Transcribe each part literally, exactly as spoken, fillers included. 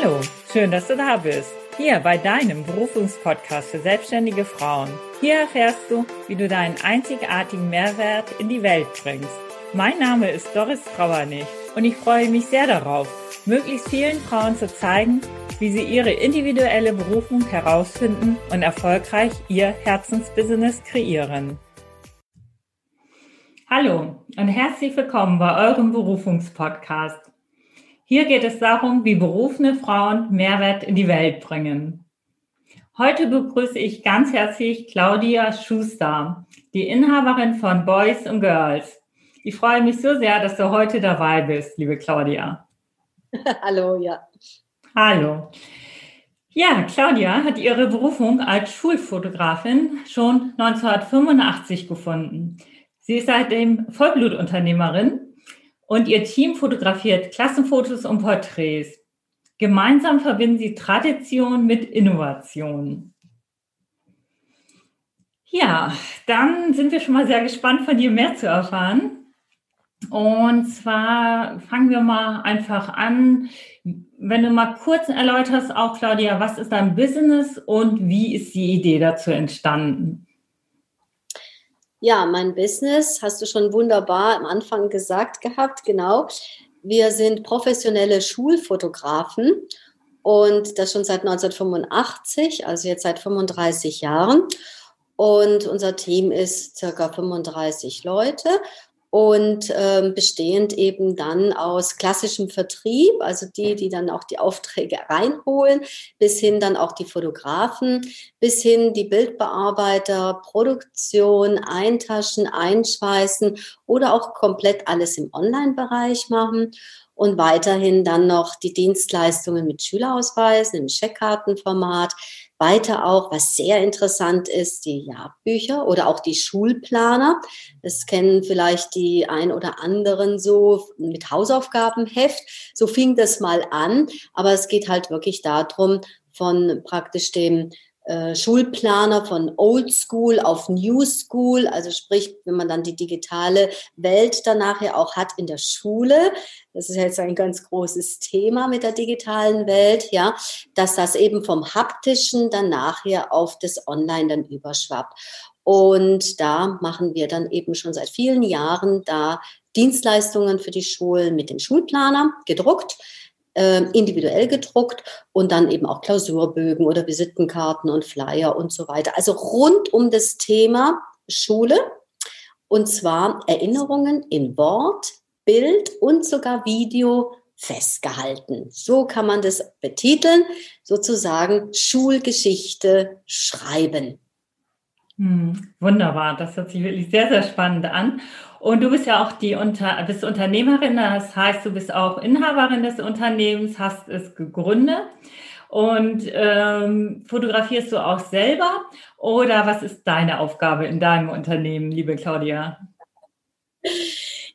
Hallo, schön, dass du da bist. Hier bei deinem Berufungspodcast für selbstständige Frauen. Hier erfährst du, wie du deinen einzigartigen Mehrwert in die Welt bringst. Mein Name ist Doris Trauernich und ich freue mich sehr darauf, möglichst vielen Frauen zu zeigen, wie sie ihre individuelle Berufung herausfinden und erfolgreich ihr Herzensbusiness kreieren. Hallo und herzlich willkommen bei eurem Berufungspodcast. Hier geht es darum, wie berufene Frauen Mehrwert in die Welt bringen. Heute begrüße ich ganz herzlich Claudia Schuster, die Inhaberin von Boys and Girls. Ich freue mich so sehr, dass du heute dabei bist, liebe Claudia. Hallo, ja. Hallo. Ja, Claudia hat ihre Berufung als Schulfotografin schon neunzehnhundertfünfundachtzig gefunden. Sie ist seitdem Vollblutunternehmerin und ihr Team fotografiert Klassenfotos und Porträts. Gemeinsam verbinden sie Tradition mit Innovation. Ja, dann sind wir schon mal sehr gespannt, von dir mehr zu erfahren. Und zwar fangen wir mal einfach an. Wenn du mal kurz erläuterst, auch Claudia, was ist dein Business und wie ist die Idee dazu entstanden? Ja, mein Business, hast du schon wunderbar am Anfang gesagt gehabt, genau. Wir sind professionelle Schulfotografen und das schon seit neunzehnhundertfünfundachtzig, also jetzt seit fünfunddreißig Jahren. Und unser Team ist ca. fünfunddreißig Leute und äh, bestehend eben dann aus klassischem Vertrieb, also die, die dann auch die Aufträge reinholen, bis hin dann auch die Fotografen, bis hin die Bildbearbeiter, Produktion, Eintaschen, Einschweißen oder auch komplett alles im Online-Bereich machen. Und weiterhin dann noch die Dienstleistungen mit Schülerausweisen im Scheckkartenformat. Weiter auch, was sehr interessant ist, die Jahrbücher oder auch die Schulplaner. Das kennen vielleicht die ein oder anderen so mit Hausaufgabenheft. So fing das mal an. Aber es geht halt wirklich darum, von praktisch dem Äh, Schulplaner von Old School auf New School, also sprich, wenn man dann die digitale Welt danach ja auch hat in der Schule, das ist ja jetzt ein ganz großes Thema mit der digitalen Welt, ja, dass das eben vom Haptischen dann nachher auf das Online dann überschwappt. Und da machen wir dann eben schon seit vielen Jahren da Dienstleistungen für die Schulen mit den Schulplanern gedruckt, individuell gedruckt und dann eben auch Klausurbögen oder Visitenkarten und Flyer und so weiter. Also rund um das Thema Schule und zwar Erinnerungen in Wort, Bild und sogar Video festgehalten. So kann man das betiteln, sozusagen Schulgeschichte schreiben. Hm, wunderbar, das hört sich wirklich sehr, sehr spannend an. Und du bist ja auch die Unter- bist Unternehmerin, das heißt, du bist auch Inhaberin des Unternehmens, hast es gegründet und ähm, fotografierst du auch selber oder was ist deine Aufgabe in deinem Unternehmen, liebe Claudia?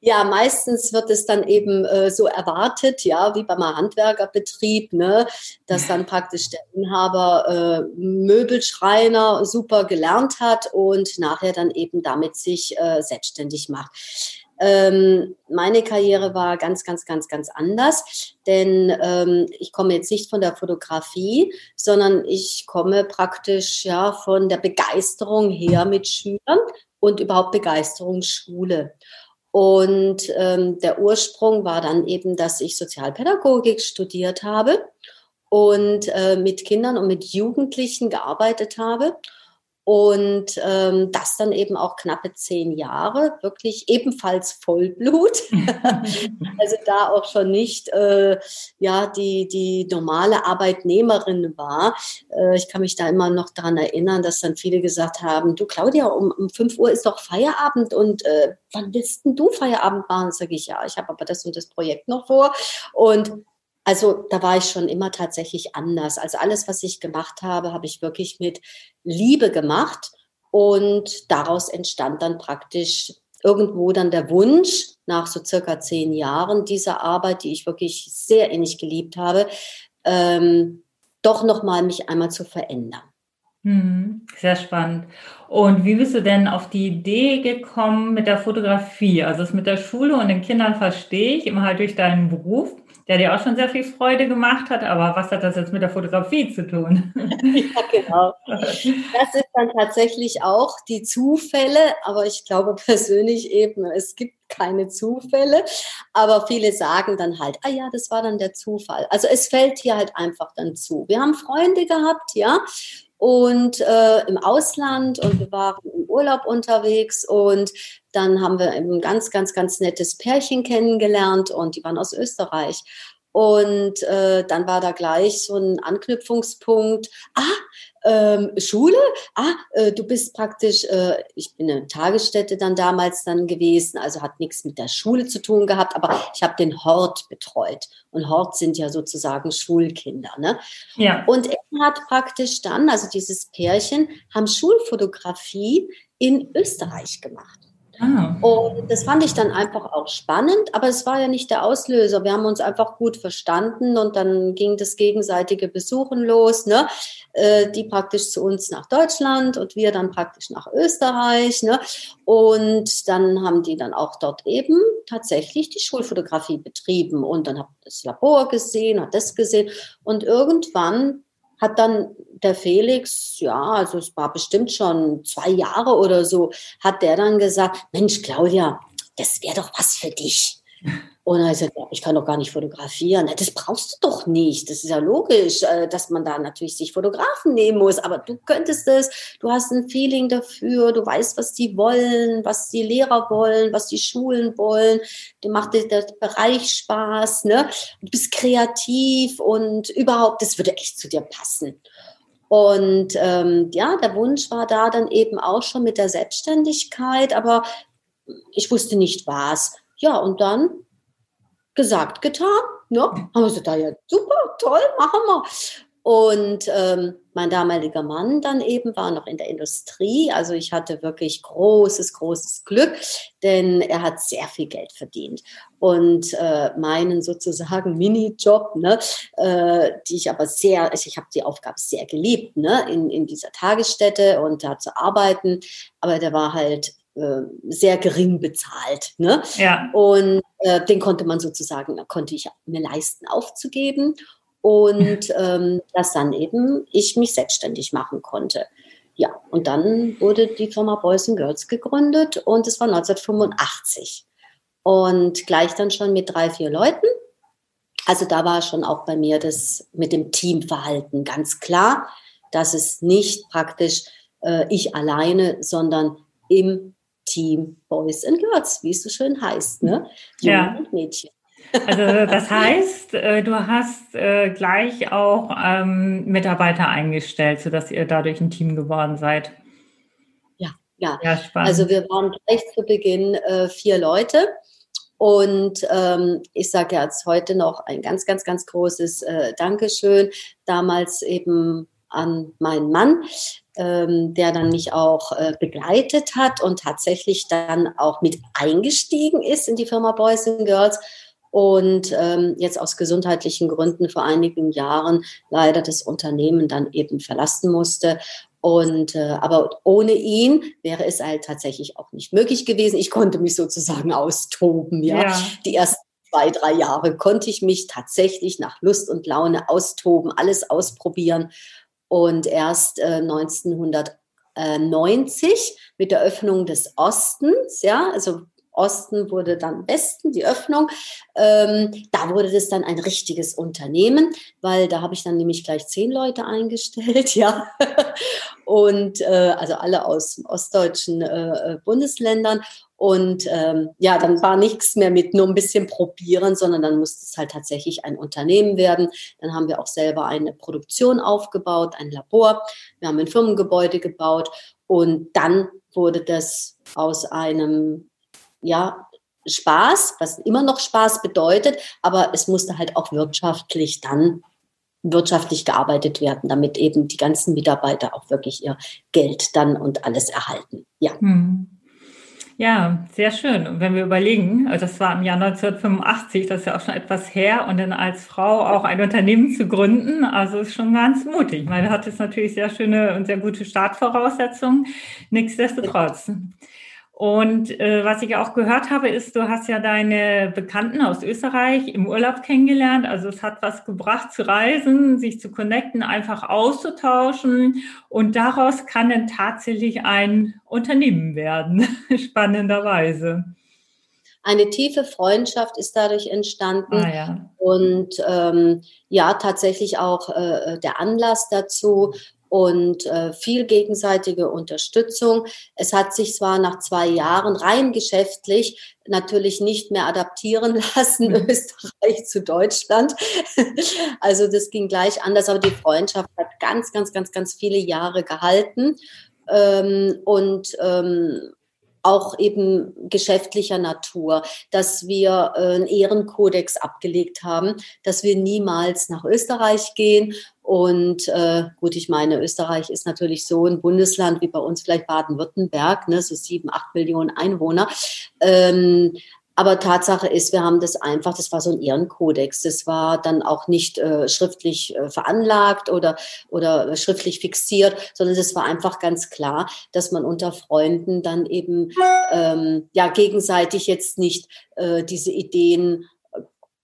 Ja, meistens wird es dann eben äh, so erwartet, ja, wie beim Handwerkerbetrieb, ne, dass dann praktisch der Inhaber äh, Möbelschreiner super gelernt hat und nachher dann eben damit sich äh, selbstständig macht. Ähm, meine Karriere war ganz, ganz, ganz, ganz anders, denn ähm, ich komme jetzt nicht von der Fotografie, sondern ich komme praktisch ja von der Begeisterung her mit Schülern und überhaupt Begeisterung Schule. Und ähm, der Ursprung war dann eben, dass ich Sozialpädagogik studiert habe und äh, mit Kindern und mit Jugendlichen gearbeitet habe und ähm, das dann eben auch knappe zehn Jahre, wirklich ebenfalls Vollblut, also da auch schon nicht äh, ja, die, die normale Arbeitnehmerin war. Äh, ich kann mich da immer noch daran erinnern, dass dann viele gesagt haben, du Claudia, um, um fünf Uhr ist doch Feierabend und äh, wann willst denn du Feierabend machen? Sag ich, ja, ich habe aber das und das Projekt noch vor. Und also da war ich schon immer tatsächlich anders. Also alles, was ich gemacht habe, habe ich wirklich mit Liebe gemacht. Und daraus entstand dann praktisch irgendwo dann der Wunsch, nach so circa zehn Jahren dieser Arbeit, die ich wirklich sehr innig geliebt habe, ähm, doch nochmal mich einmal zu verändern. Hm, sehr spannend. Und wie bist du denn auf die Idee gekommen mit der Fotografie? Also das mit der Schule und den Kindern verstehe ich, immer halt durch deinen Beruf. der dir auch schon sehr viel Freude gemacht hat. Aber was hat das jetzt mit der Fotografie zu tun? Ja, genau. Das sind dann tatsächlich auch die Zufälle. Aber ich glaube persönlich eben, es gibt keine Zufälle. Aber viele sagen dann halt, ah ja, das war dann der Zufall. Also es fällt hier halt einfach dann zu. Wir haben Freunde gehabt, ja, und äh, im Ausland, und wir waren im Urlaub unterwegs, und dann haben wir ein ganz, ganz, ganz nettes Pärchen kennengelernt, und die waren aus Österreich. Und äh, dann war da gleich so ein Anknüpfungspunkt, ah, äh, Schule, ah, äh, du bist praktisch, äh, ich bin in einer Tagesstätte dann damals dann gewesen, also hat nichts mit der Schule zu tun gehabt, aber ich habe den Hort betreut, und Hort sind ja sozusagen Schulkinder, ne? Ja. Und er hat praktisch dann, also dieses Pärchen, haben Schulfotografie in Österreich gemacht. Ah. Und das fand ich dann einfach auch spannend, aber es war ja nicht der Auslöser. Wir haben uns einfach gut verstanden, und dann ging das gegenseitige Besuchen los, ne? Äh, die praktisch zu uns nach Deutschland und wir dann praktisch nach Österreich, ne? Und dann haben die dann auch dort eben tatsächlich die Schulfotografie betrieben, und dann habe ich das Labor gesehen, habe das gesehen, und irgendwann hat dann der Felix, ja, also es war bestimmt schon zwei Jahre oder so, hat der dann gesagt, Mensch, Claudia, das wäre doch was für dich. Und er sagt, ich kann doch gar nicht fotografieren. Das brauchst du doch nicht. Das ist ja logisch, dass man da natürlich sich Fotografen nehmen muss. Aber du könntest es. Du hast ein Feeling dafür. Du weißt, was die wollen, was die Lehrer wollen, was die Schulen wollen. Dir macht der Bereich Spaß, ne? Du bist kreativ, und überhaupt, das würde echt zu dir passen. Und ähm, ja, der Wunsch war da dann eben auch schon mit der Selbstständigkeit. Aber ich wusste nicht, was. Ja, und dann gesagt, getan, ne? Haben wir gesagt, ja, super, toll, machen wir. Und ähm, mein damaliger Mann dann eben war noch in der Industrie. Also ich hatte wirklich großes, großes Glück, denn er hat sehr viel Geld verdient. Und äh, meinen sozusagen Minijob, ne, äh, die ich aber sehr, ich, ich habe die Aufgabe sehr geliebt, ne, in, in dieser Tagesstätte und da zu arbeiten. Aber der war halt sehr gering bezahlt, ne? Ja. Und äh, den konnte man sozusagen, konnte ich mir leisten, aufzugeben, und ähm, dass dann eben ich mich selbstständig machen konnte. Ja, und dann wurde die Firma Boys and Girls gegründet, und es war neunzehnhundertfünfundachtzig. Und gleich dann schon mit drei, vier Leuten. Also da war schon auch bei mir das mit dem Teamverhalten ganz klar, dass es nicht praktisch äh, ich alleine, sondern im Team Boys and Girls, wie es so schön heißt, ne? Jungen, ja, und Mädchen. Also das heißt, du hast gleich auch Mitarbeiter eingestellt, sodass ihr dadurch ein Team geworden seid. Ja, ja. Ja, spannend. Also wir waren gleich zu Beginn vier Leute. Und ähm, ich sage ja jetzt heute noch ein ganz, ganz, ganz großes äh, Dankeschön. Damals eben an meinen Mann, ähm, der dann mich auch äh, begleitet hat und tatsächlich dann auch mit eingestiegen ist in die Firma Boys and Girls, und ähm, jetzt aus gesundheitlichen Gründen vor einigen Jahren leider das Unternehmen dann eben verlassen musste. Und äh, aber ohne ihn wäre es halt tatsächlich auch nicht möglich gewesen. Ich konnte mich sozusagen austoben, ja, ja. Die ersten zwei, drei Jahre konnte ich mich tatsächlich nach Lust und Laune austoben, alles ausprobieren. Und erst äh, neunzehnhundertneunzig mit der Öffnung des Ostens, ja, also Osten wurde dann Westen, die Öffnung, ähm, da wurde das dann ein richtiges Unternehmen, weil da habe ich dann nämlich gleich zehn Leute eingestellt, ja, und äh, also alle aus ostdeutschen äh, Bundesländern. Und ähm, ja, dann war nichts mehr mit nur ein bisschen probieren, sondern dann musste es halt tatsächlich ein Unternehmen werden. Dann haben wir auch selber eine Produktion aufgebaut, ein Labor. Wir haben ein Firmengebäude gebaut, und dann wurde das aus einem, ja, Spaß, was immer noch Spaß bedeutet, aber es musste halt auch wirtschaftlich dann wirtschaftlich gearbeitet werden, damit eben die ganzen Mitarbeiter auch wirklich ihr Geld dann und alles erhalten. Ja. Hm. Ja, sehr schön. Und wenn wir überlegen, das war im Jahr neunzehnhundertfünfundachtzig, das ist ja auch schon etwas her, und dann als Frau auch ein Unternehmen zu gründen, also ist schon ganz mutig. Ich meine, du hattest natürlich sehr schöne und sehr gute Startvoraussetzungen, nichtsdestotrotz. Und äh, was ich auch gehört habe, ist, du hast ja deine Bekannten aus Österreich im Urlaub kennengelernt. Also es hat was gebracht zu reisen, sich zu connecten, einfach auszutauschen. Und daraus kann dann tatsächlich ein Unternehmen werden, spannenderweise. Eine tiefe Freundschaft ist dadurch entstanden. Ah, ja. Und ähm, ja, tatsächlich auch äh, der Anlass dazu, und äh, viel gegenseitige Unterstützung. Es hat sich zwar nach zwei Jahren rein geschäftlich natürlich nicht mehr adaptieren lassen, mhm. Österreich zu Deutschland. Also das ging gleich anders, aber die Freundschaft hat ganz, ganz, ganz, ganz viele Jahre gehalten ähm, und ähm, auch eben geschäftlicher Natur, dass wir äh, einen Ehrenkodex abgelegt haben, dass wir niemals nach Österreich gehen. Und äh, gut, ich meine, Österreich ist natürlich so ein Bundesland wie bei uns vielleicht Baden-Württemberg, ne, so sieben, acht Millionen Einwohner. Ähm, aber Tatsache ist, wir haben das einfach, das war so ein Ehrenkodex, das war dann auch nicht äh, schriftlich äh, veranlagt oder, oder schriftlich fixiert, sondern es war einfach ganz klar, dass man unter Freunden dann eben ähm, ja, gegenseitig jetzt nicht äh, diese Ideen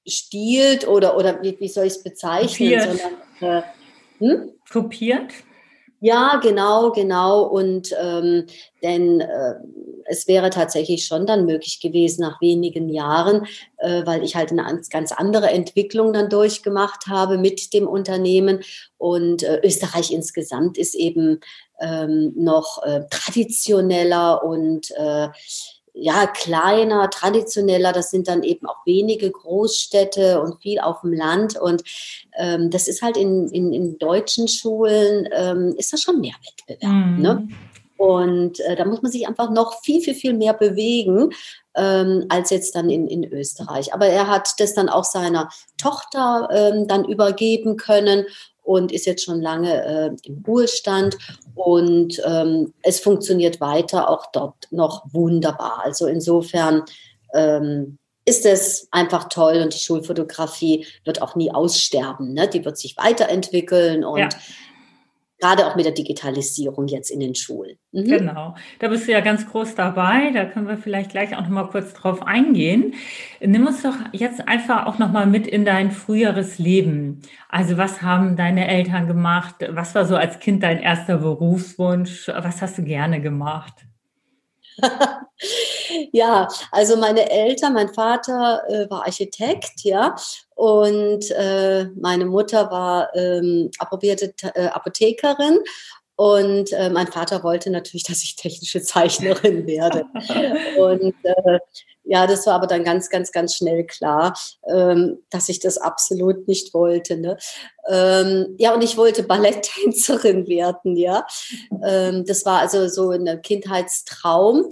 stiehlt oder, oder wie, wie soll ich es bezeichnen, kopiert. sondern äh, hm? kopiert. Ja, genau, genau. Und ähm, denn äh, es wäre tatsächlich schon dann möglich gewesen nach wenigen Jahren, äh, weil ich halt eine ganz andere Entwicklung dann durchgemacht habe mit dem Unternehmen. Und äh, Österreich insgesamt ist eben ähm, noch äh, traditioneller und äh, ja, kleiner, traditioneller, das sind dann eben auch wenige Großstädte und viel auf dem Land. Und ähm, das ist halt in, in, in deutschen Schulen, ähm, ist das schon mehr Wettbewerb. Mhm. Ne? Und äh, da muss man sich einfach noch viel, viel, viel mehr bewegen, ähm, als jetzt dann in, in Österreich. Aber er hat das dann auch seiner Tochter ähm, dann übergeben können und ist jetzt schon lange äh, im Ruhestand. Und ähm, es funktioniert weiter, auch dort noch wunderbar. Also insofern ähm, ist es einfach toll und die Schulfotografie wird auch nie aussterben. Ne? Die wird sich weiterentwickeln und ja. Gerade auch mit der Digitalisierung jetzt in den Schulen. Mhm. Genau, da bist du ja ganz groß dabei. Da können wir vielleicht gleich auch noch mal kurz drauf eingehen. Nimm uns doch jetzt einfach auch noch mal mit in dein früheres Leben. Also was haben deine Eltern gemacht? Was war so als Kind dein erster Berufswunsch? Was hast du gerne gemacht? Ja, also meine Eltern, mein Vater äh, war Architekt, ja, und äh, meine Mutter war ähm, approbierte äh, Apothekerin und äh, mein Vater wollte natürlich, dass ich technische Zeichnerin werde. Und äh, ja, das war aber dann ganz, ganz, ganz schnell klar, ähm, dass ich das absolut nicht wollte, ne? Ähm, ja, und ich wollte Balletttänzerin werden, ja. Ähm, das war also so ein Kindheitstraum.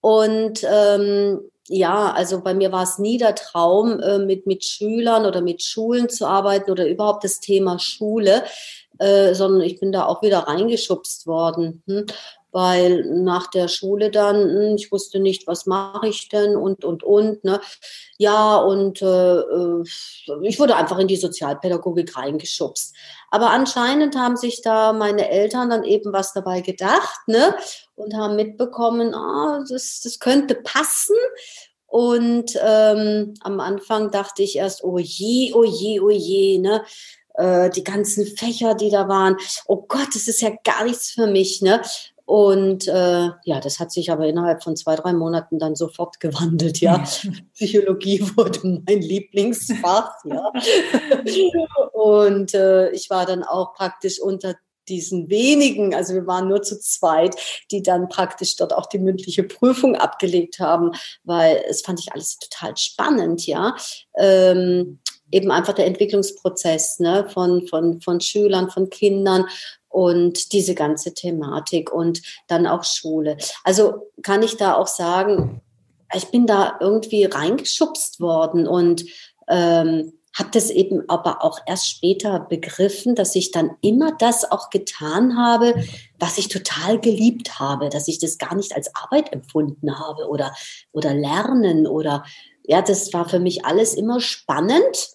Und ähm, ja, also bei mir war es nie der Traum, äh, mit, mit Schülern oder mit Schulen zu arbeiten oder überhaupt das Thema Schule, äh, sondern ich bin da auch wieder reingeschubst worden, hm? Weil nach der Schule dann, ich wusste nicht, was mache ich denn und, und, und. Ne? Ja, und äh, ich wurde einfach in die Sozialpädagogik reingeschubst. Aber anscheinend haben sich da meine Eltern dann eben was dabei gedacht, ne? Und haben mitbekommen, ah, das, das könnte passen. Und ähm, am Anfang dachte ich erst, oh je, oh je, oh je, ne? Äh, die ganzen Fächer, die da waren, oh Gott, das ist ja gar nichts für mich, ne? Und äh, ja, das hat sich aber innerhalb von zwei, drei Monaten dann sofort gewandelt, ja. Psychologie wurde mein Lieblingsfach, ja. Und äh, ich war dann auch praktisch unter diesen wenigen, also wir waren nur zu zweit, die dann praktisch dort auch die mündliche Prüfung abgelegt haben, weil es fand ich alles total spannend, ja. Ähm, eben einfach der Entwicklungsprozess, ne, von, von, von Schülern, von Kindern, und diese ganze Thematik und dann auch Schule. Also kann ich da auch sagen, ich bin da irgendwie reingeschubst worden und ähm, habe das eben aber auch erst später begriffen, dass ich dann immer das auch getan habe, was ich total geliebt habe, dass ich das gar nicht als Arbeit empfunden habe oder, oder Lernen oder, ja, das war für mich alles immer spannend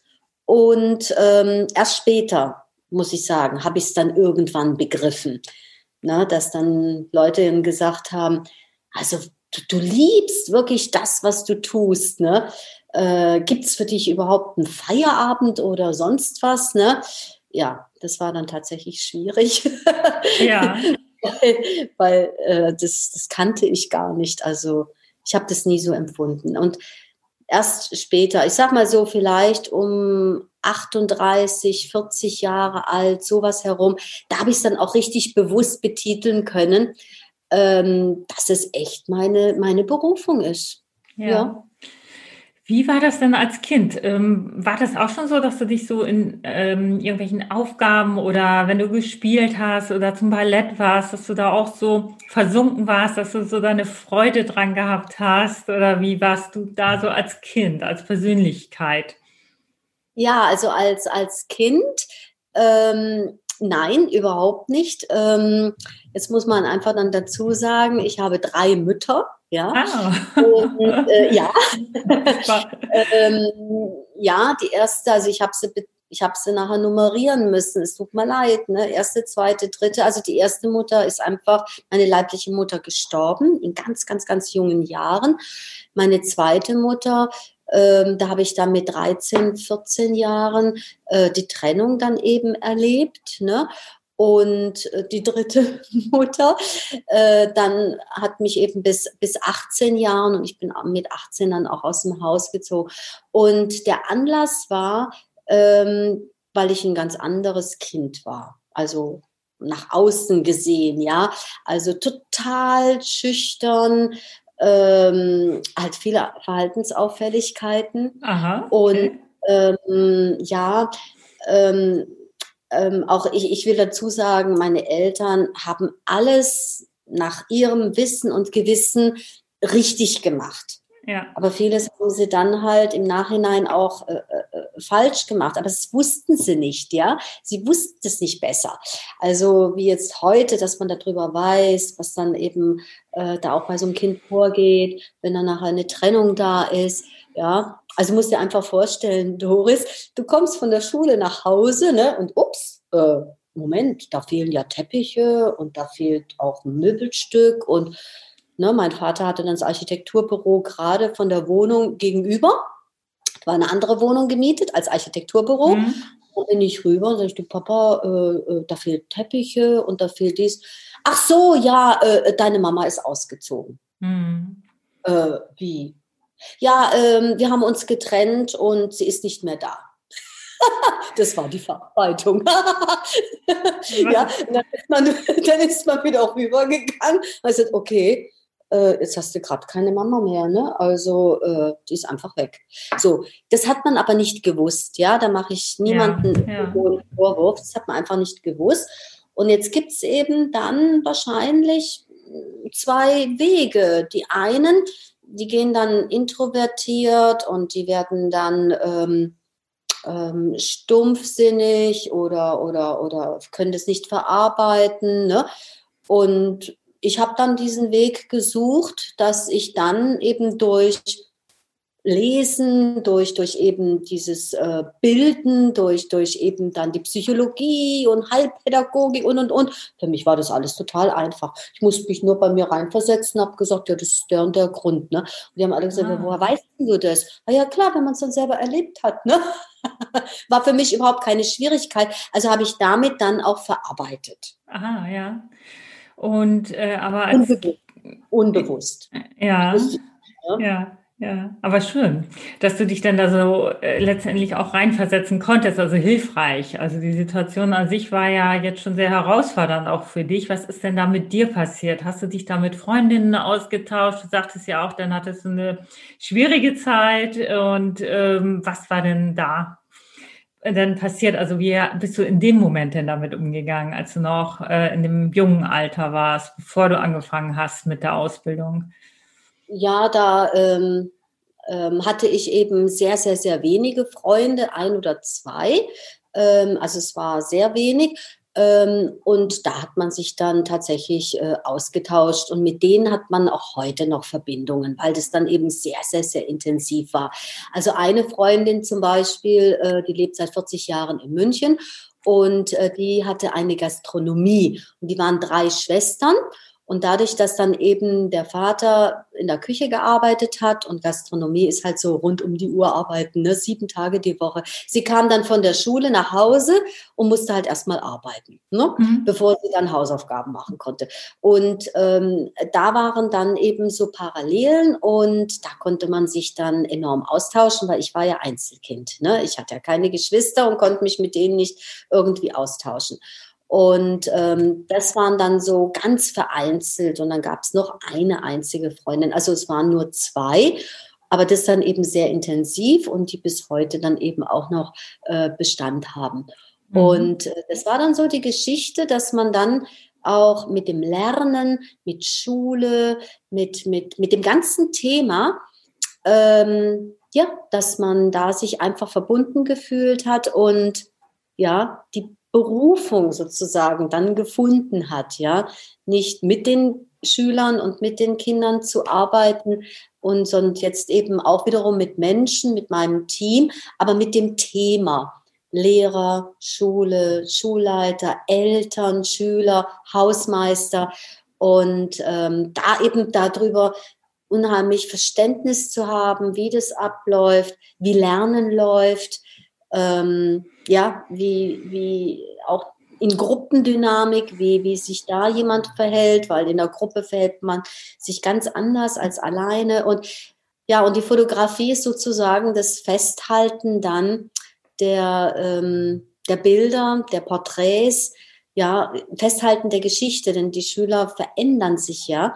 und ähm, erst später, muss ich sagen, habe ich es dann irgendwann begriffen, ne, dass dann Leute gesagt haben, also du, du liebst wirklich das, was du tust, ne? Äh, gibt es für dich überhaupt einen Feierabend oder sonst was, ne? Ja, das war dann tatsächlich schwierig. Ja. weil weil äh, das, das kannte ich gar nicht. Also ich habe das nie so empfunden. Und erst später, ich sag mal so vielleicht um achtunddreißig, vierzig Jahre alt, sowas herum, da habe ich es dann auch richtig bewusst betiteln können, ähm, dass es echt meine, meine Berufung ist. Ja. Ja. Wie war das denn als Kind? Ähm, war das auch schon so, dass du dich so in ähm, irgendwelchen Aufgaben oder wenn du gespielt hast oder zum Ballett warst, dass du da auch so versunken warst, dass du so deine Freude dran gehabt hast? Oder wie warst du da so als Kind, als Persönlichkeit? Ja, also als, als Kind, ähm, nein, überhaupt nicht. Ähm, jetzt muss man einfach dann dazu sagen, ich habe drei Mütter. Ja, ah. Und, äh, ja. ähm, ja, die erste, also ich habe sie, ich habe sie nachher nummerieren müssen, es tut mir leid, ne? Erste, zweite, dritte, also die erste Mutter ist einfach, meine leibliche Mutter gestorben, in ganz, ganz, ganz jungen Jahren. Meine zweite Mutter, ähm, da habe ich dann mit dreizehn, vierzehn Jahren äh, die Trennung dann eben erlebt, ne? Und die dritte Mutter, äh, dann hat mich eben bis, bis achtzehn Jahren, und ich bin mit achtzehn dann auch aus dem Haus gezogen. Und der Anlass war, ähm, weil ich ein ganz anderes Kind war, also nach außen gesehen, ja, also total schüchtern, ähm, halt viele Verhaltensauffälligkeiten. Aha, okay. Und ähm, ja, ähm, Ähm, auch ich, ich will dazu sagen, meine Eltern haben alles nach ihrem Wissen und Gewissen richtig gemacht. Ja. Aber vieles haben sie dann halt im Nachhinein auch äh, äh, falsch gemacht. Aber das wussten sie nicht, ja. Sie wussten es nicht besser. Also wie jetzt heute, dass man darüber weiß, was dann eben äh, da auch bei so einem Kind vorgeht, wenn dann nachher eine Trennung da ist, ja. Also musst dir einfach vorstellen, Doris, du kommst von der Schule nach Hause, ne, und ups, äh, Moment, da fehlen ja Teppiche und da fehlt auch ein Möbelstück. Und ne, mein Vater hatte dann das Architekturbüro gerade von der Wohnung gegenüber. War eine andere Wohnung gemietet als Architekturbüro. Mhm. Und bin ich rüber und sage ich, du Papa, äh, äh, da fehlen Teppiche und da fehlt dies. Ach so, ja, äh, deine Mama ist ausgezogen. Mhm. Äh, wie? Ja, ähm, wir haben uns getrennt und sie ist nicht mehr da. Das war die Verarbeitung. Ja, dann ist, man, dann ist man wieder rübergegangen. Man sagt, okay, äh, jetzt hast du gerade keine Mama mehr, ne? Also äh, die ist einfach weg. So, das hat man aber nicht gewusst. Ja, da mache ich niemanden ja, ja. einen Vorwurf. Das hat man einfach nicht gewusst. Und jetzt gibt es eben dann wahrscheinlich zwei Wege. Die einen, die gehen dann introvertiert und die werden dann ähm, ähm, stumpfsinnig oder, oder, oder können das nicht verarbeiten. Ne? Und ich habe dann diesen Weg gesucht, dass ich dann eben durch Lesen, durch, durch eben dieses äh, Bilden, durch, durch eben dann die Psychologie und Heilpädagogik und, und, und. Für mich war das alles total einfach. Ich musste mich nur bei mir reinversetzen, habe gesagt, ja, das ist der und der Grund. Ne? Und die haben alle gesagt, ja, woher weißt du das? Ah ja, klar, wenn man es dann selber erlebt hat. Ne? War für mich überhaupt keine Schwierigkeit. Also habe ich damit dann auch verarbeitet. Aha, ja. Und, äh, aber als... Unbewusst. Unbewusst. Ja, Unbewusst, ne? Ja. Ja, aber schön, dass du dich dann da so äh, letztendlich auch reinversetzen konntest, also hilfreich. Also die Situation an sich war ja jetzt schon sehr herausfordernd auch für dich. Was ist denn da mit dir passiert? Hast du dich da mit Freundinnen ausgetauscht? Du sagtest ja auch, dann hattest du eine schwierige Zeit. Und ähm, was war denn da dann passiert? Also wie bist du in dem Moment denn damit umgegangen, als du noch äh, in dem jungen Alter warst, bevor du angefangen hast mit der Ausbildung? Ja, da ähm, ähm, hatte ich eben sehr, sehr, sehr wenige Freunde, ein oder zwei. Ähm, also es war sehr wenig. Ähm, und da hat man sich dann tatsächlich äh, ausgetauscht. Und mit denen hat man auch heute noch Verbindungen, weil das dann eben sehr, sehr, sehr intensiv war. Also eine Freundin zum Beispiel, äh, die lebt seit vierzig Jahren in München. Und äh, die hatte eine Gastronomie. Und die waren drei Schwestern. Und dadurch, dass dann eben der Vater in der Küche gearbeitet hat und Gastronomie ist halt so rund um die Uhr arbeiten, ne? Sieben Tage die Woche. Sie kam dann von der Schule nach Hause und musste halt erstmal arbeiten, ne? Mhm. Bevor sie dann Hausaufgaben machen konnte. Und ähm, da waren dann eben so Parallelen und da konnte man sich dann enorm austauschen, weil ich war ja Einzelkind, ne? Ich hatte ja keine Geschwister und konnte mich mit denen nicht irgendwie austauschen. Und ähm, das waren dann so ganz vereinzelt und dann gab es noch eine einzige Freundin, also es waren nur zwei, aber das dann eben sehr intensiv und die bis heute dann eben auch noch äh, Bestand haben. Mhm. Und äh, das war dann so die Geschichte, dass man dann auch mit dem Lernen, mit Schule, mit, mit, mit dem ganzen Thema, ähm, ja, dass man da sich einfach verbunden gefühlt hat und ja, die Berufung sozusagen dann gefunden hat, ja, nicht mit den Schülern und mit den Kindern zu arbeiten und, und jetzt eben auch wiederum mit Menschen, mit meinem Team, aber mit dem Thema Lehrer, Schule, Schulleiter, Eltern, Schüler, Hausmeister und ähm, da eben darüber unheimlich Verständnis zu haben, wie das abläuft, wie Lernen läuft, Ähm, ja, wie, wie auch in Gruppendynamik, wie, wie sich da jemand verhält, weil in der Gruppe verhält man sich ganz anders als alleine. Und ja, und die Fotografie ist sozusagen das Festhalten dann der, ähm, der Bilder, der Porträts, ja, Festhalten der Geschichte, denn die Schüler verändern sich ja.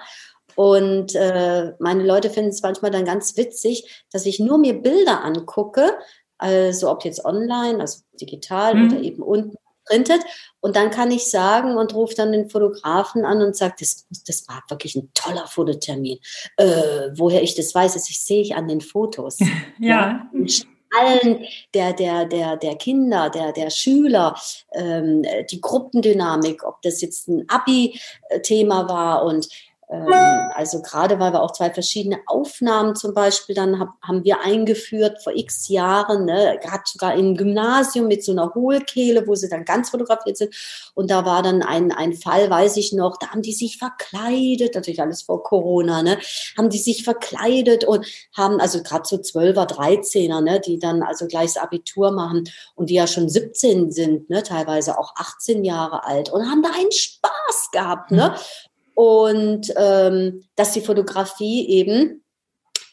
Und äh, meine Leute finden es manchmal dann ganz witzig, dass ich nur mir Bilder angucke, also ob jetzt online, also digital mhm. oder eben unten printet. Und dann kann ich sagen und rufe dann den Fotografen an und sage, das, das war wirklich ein toller Fototermin. Äh, woher ich das weiß, das sehe ich an den Fotos. Ja. Ja. Und allen der, der, der, der Kinder, der, der Schüler, ähm, die Gruppendynamik, ob das jetzt ein Abi-Thema war und also gerade, weil wir auch zwei verschiedene Aufnahmen zum Beispiel dann hab, haben wir eingeführt vor x Jahren, ne, gerade sogar im Gymnasium mit so einer Hohlkehle, wo sie dann ganz fotografiert sind. Und da war dann ein, ein Fall, weiß ich noch, da haben die sich verkleidet, natürlich alles vor Corona, ne, haben die sich verkleidet und haben, also gerade so Zwölfer, Dreizehner, ne, die dann also gleich das Abitur machen und die ja schon siebzehn sind, ne, teilweise auch achtzehn Jahre alt und haben da einen Spaß gehabt, ne. Mhm. Und ähm, dass die Fotografie eben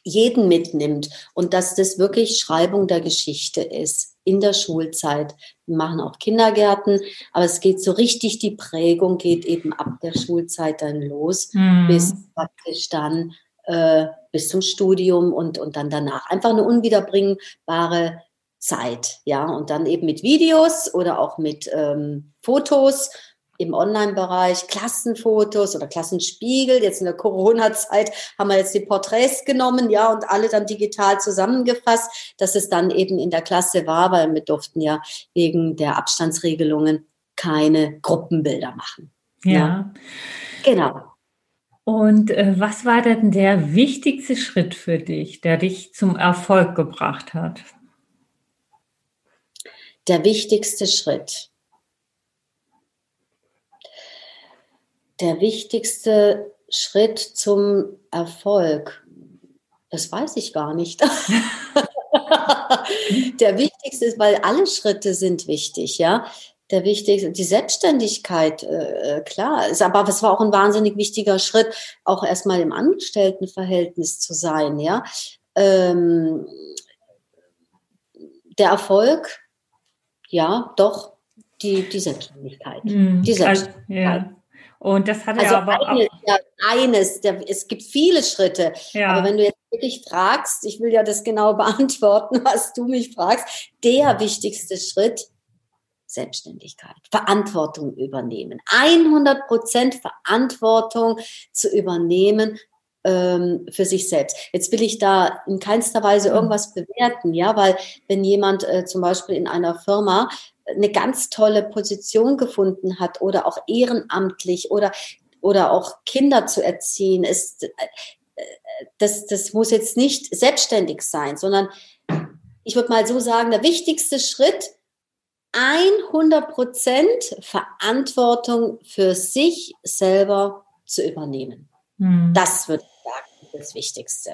jeden mitnimmt und dass das wirklich Schreibung der Geschichte ist in der Schulzeit. Wir machen auch Kindergärten, aber es geht so richtig, die Prägung geht eben ab der Schulzeit dann los, mhm. bis praktisch dann äh, bis zum Studium und, und dann danach. Einfach eine unwiederbringbare Zeit, ja, und dann eben mit Videos oder auch mit ähm, Fotos, im Online-Bereich, Klassenfotos oder Klassenspiegel. Jetzt in der Corona-Zeit haben wir jetzt die Porträts genommen, ja, und alle dann digital zusammengefasst, dass es dann eben in der Klasse war, weil wir durften ja wegen der Abstandsregelungen keine Gruppenbilder machen. Ja. Ja. Genau. Und äh, was war denn der wichtigste Schritt für dich, der dich zum Erfolg gebracht hat? Der wichtigste Schritt. Der wichtigste Schritt zum Erfolg, das weiß ich gar nicht. Der wichtigste ist, weil alle Schritte sind wichtig, ja. Der wichtigste, die Selbstständigkeit, äh, klar. Ist, aber es war auch ein wahnsinnig wichtiger Schritt, auch erstmal im Angestelltenverhältnis zu sein, ja. Ähm, der Erfolg, ja, doch, die, die Selbstständigkeit. Mm, die Selbstständigkeit. Also, ja. Und das hat also er aber eines, auch. Ja, eines, der, es gibt viele Schritte. Ja. Aber wenn du jetzt wirklich fragst, ich will ja das genau beantworten, was du mich fragst, der ja. wichtigste Schritt, Selbstständigkeit, Verantwortung übernehmen. hundert Prozent Verantwortung zu übernehmen ähm, für sich selbst. Jetzt will ich da in keinster Weise irgendwas bewerten, ja, weil wenn jemand äh, zum Beispiel in einer Firma eine ganz tolle Position gefunden hat oder auch ehrenamtlich oder, oder auch Kinder zu erziehen, ist, das, das muss jetzt nicht selbstständig sein, sondern ich würde mal so sagen, der wichtigste Schritt, hundert Prozent Verantwortung für sich selber zu übernehmen. Hm. Das würde ich sagen, das Wichtigste.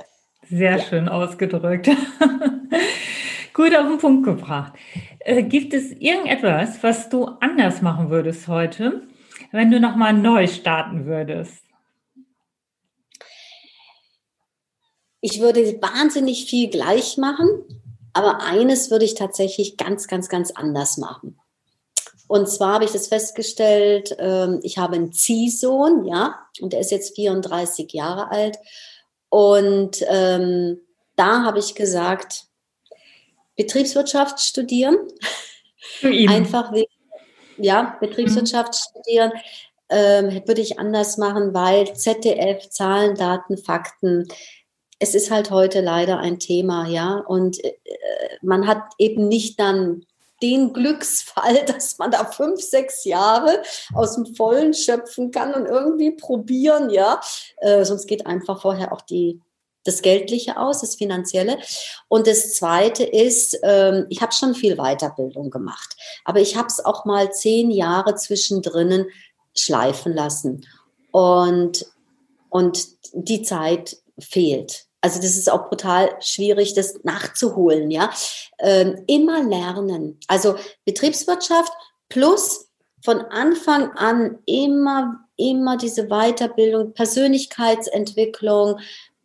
Sehr ja. schön ausgedrückt. Gut auf den Punkt gebracht. Äh, gibt es irgendetwas, was du anders machen würdest heute, wenn du nochmal neu starten würdest? Ich würde wahnsinnig viel gleich machen, aber eines würde ich tatsächlich ganz, ganz, ganz anders machen. Und zwar habe ich das festgestellt, ich habe einen Ziehsohn, ja, und der ist jetzt vierunddreißig Jahre alt. Und ähm, da habe ich gesagt, Betriebswirtschaft studieren. Für ihn. Einfach wegen, ja, Betriebswirtschaft mhm. studieren ähm, würde ich anders machen, weil Z D F, Zahlen, Daten, Fakten, es ist halt heute leider ein Thema, ja. Und äh, man hat eben nicht dann den Glücksfall, dass man da fünf, sechs Jahre aus dem Vollen schöpfen kann und irgendwie probieren, ja. Äh, sonst geht einfach vorher auch die, das Geldliche aus, das Finanzielle. Und das Zweite ist, ähm, ich habe schon viel Weiterbildung gemacht, aber ich habe es auch mal zehn Jahre zwischendrin schleifen lassen. Und, und die Zeit fehlt. Also das ist auch brutal schwierig, das nachzuholen, ja. Ähm, immer lernen. Also Betriebswirtschaft plus von Anfang an immer, immer diese Weiterbildung, Persönlichkeitsentwicklung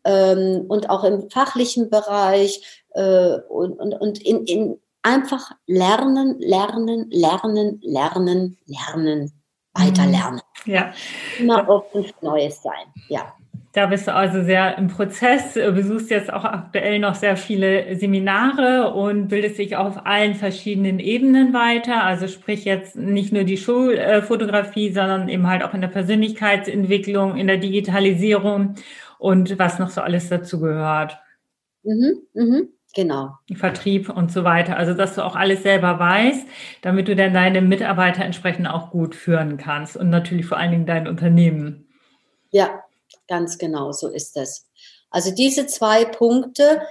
ähm, und auch im fachlichen Bereich äh, und, und, und in, in einfach lernen, lernen, lernen, lernen, lernen, weiter lernen. Ja. Immer offen für Neues sein, ja. Da bist du also sehr im Prozess, besuchst jetzt auch aktuell noch sehr viele Seminare und bildest dich auf allen verschiedenen Ebenen weiter. Also sprich jetzt nicht nur die Schulfotografie, sondern eben halt auch in der Persönlichkeitsentwicklung, in der Digitalisierung und was noch so alles dazu gehört. Mhm, mhm. Genau. Vertrieb und so weiter. Also, dass du auch alles selber weißt, damit du dann deine Mitarbeiter entsprechend auch gut führen kannst und natürlich vor allen Dingen dein Unternehmen. Ja. Ganz genau, so ist das. Also diese zwei Punkte,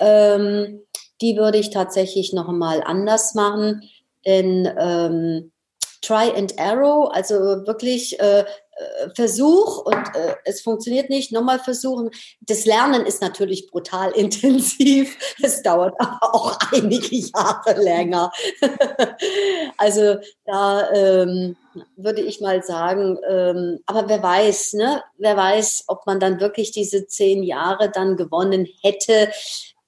ähm, die würde ich tatsächlich noch mal anders machen. Denn ähm, Try and Arrow, also wirklich äh, Versuch und äh, es funktioniert nicht, nochmal versuchen. Das Lernen ist natürlich brutal intensiv. Es dauert aber auch einige Jahre länger. Also da ähm, würde ich mal sagen, ähm, aber wer weiß, ne? Wer weiß, ob man dann wirklich diese zehn Jahre dann gewonnen hätte.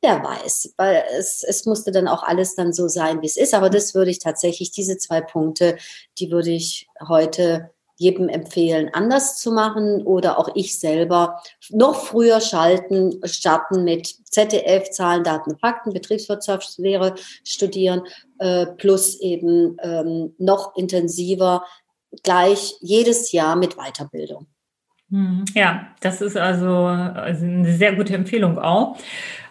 Wer weiß, weil es, es musste dann auch alles dann so sein, wie es ist. Aber das würde ich tatsächlich, diese zwei Punkte, die würde ich heute jedem empfehlen, anders zu machen oder auch ich selber noch früher schalten, starten mit Z D F, Zahlen, Daten, Fakten, Betriebswirtschaftslehre studieren, äh, plus eben ähm, noch intensiver gleich jedes Jahr mit Weiterbildung. Ja, das ist also, also eine sehr gute Empfehlung auch.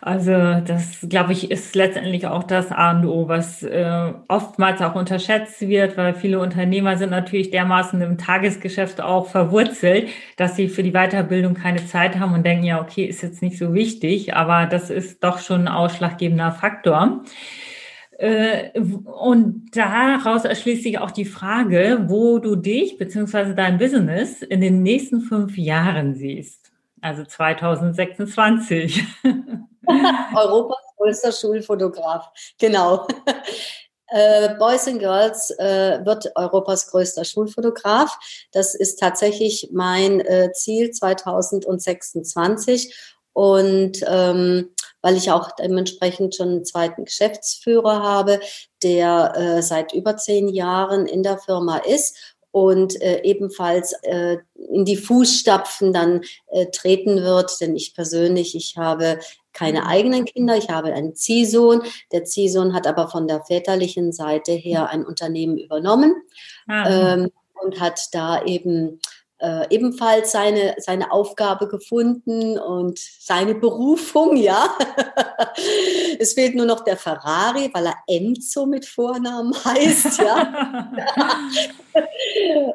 Also das, glaube ich, ist letztendlich auch das A und O, was äh, oftmals auch unterschätzt wird, weil viele Unternehmer sind natürlich dermaßen im Tagesgeschäft auch verwurzelt, dass sie für die Weiterbildung keine Zeit haben und denken, ja, okay, ist jetzt nicht so wichtig, aber das ist doch schon ein ausschlaggebender Faktor. Und daraus erschließt sich auch die Frage, wo du dich bzw. dein Business in den nächsten fünf Jahren siehst, also zweitausendsechsundzwanzig. Europas größter Schulfotograf, genau. Äh, Boys and Girls äh, wird Europas größter Schulfotograf. Das ist tatsächlich mein äh, Ziel zweitausendsechsundzwanzig. Und ähm, weil ich auch dementsprechend schon einen zweiten Geschäftsführer habe, der äh, seit über zehn Jahren in der Firma ist und äh, ebenfalls äh, in die Fußstapfen dann äh, treten wird. Denn ich persönlich, ich habe keine eigenen Kinder, ich habe einen Ziehsohn. Der Ziehsohn hat aber von der väterlichen Seite her ein Unternehmen übernommen ah. ähm, und hat da eben... Äh, ebenfalls seine, seine Aufgabe gefunden und seine Berufung, ja. Es fehlt nur noch der Ferrari, weil er Enzo mit Vornamen heißt, ja.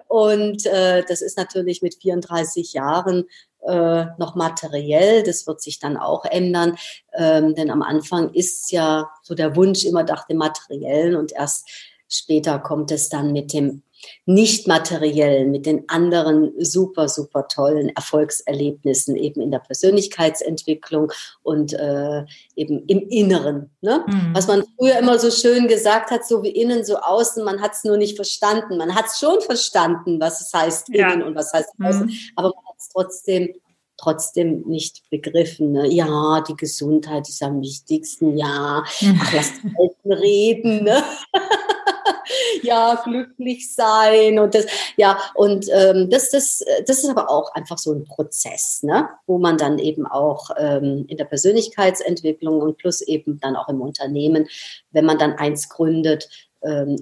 Und äh, das ist natürlich mit vierunddreißig Jahren äh, noch materiell. Das wird sich dann auch ändern, ähm, denn am Anfang ist ja so der Wunsch immer nach dem Materiellen und erst später kommt es dann mit dem nicht materiellen, mit den anderen super, super tollen Erfolgserlebnissen eben in der Persönlichkeitsentwicklung und äh, eben im Inneren. Ne? Mhm. Was man früher immer so schön gesagt hat, so wie innen, so außen, man hat es nur nicht verstanden. Man hat es schon verstanden, was es heißt ja. innen und was heißt außen, mhm. aber man hat es trotzdem trotzdem nicht begriffen. Ne? Ja, die Gesundheit ist am wichtigsten, ja, ach, lass die Alten reden, ne? Ja, glücklich sein und das, ja, und ähm, das, das, das ist aber auch einfach so ein Prozess, ne? Wo man dann eben auch ähm, in der Persönlichkeitsentwicklung und plus eben dann auch im Unternehmen, wenn man dann eins gründet,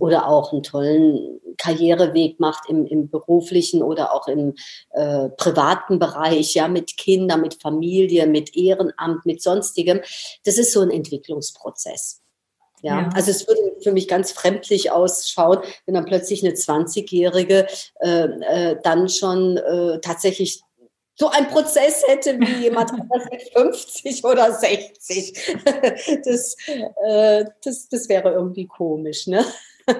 oder auch einen tollen Karriereweg macht im, im beruflichen oder auch im äh, privaten Bereich, ja, mit Kindern, mit Familie, mit Ehrenamt, mit Sonstigem. Das ist so ein Entwicklungsprozess. Ja, ja. Also es würde für mich ganz fremdlich ausschauen, wenn dann plötzlich eine zwanzigjährige äh, äh, dann schon äh, tatsächlich so ein Prozess hätte wie jemand anders mit fünfzig oder sechzig. Das, äh, das, das wäre irgendwie komisch, ne?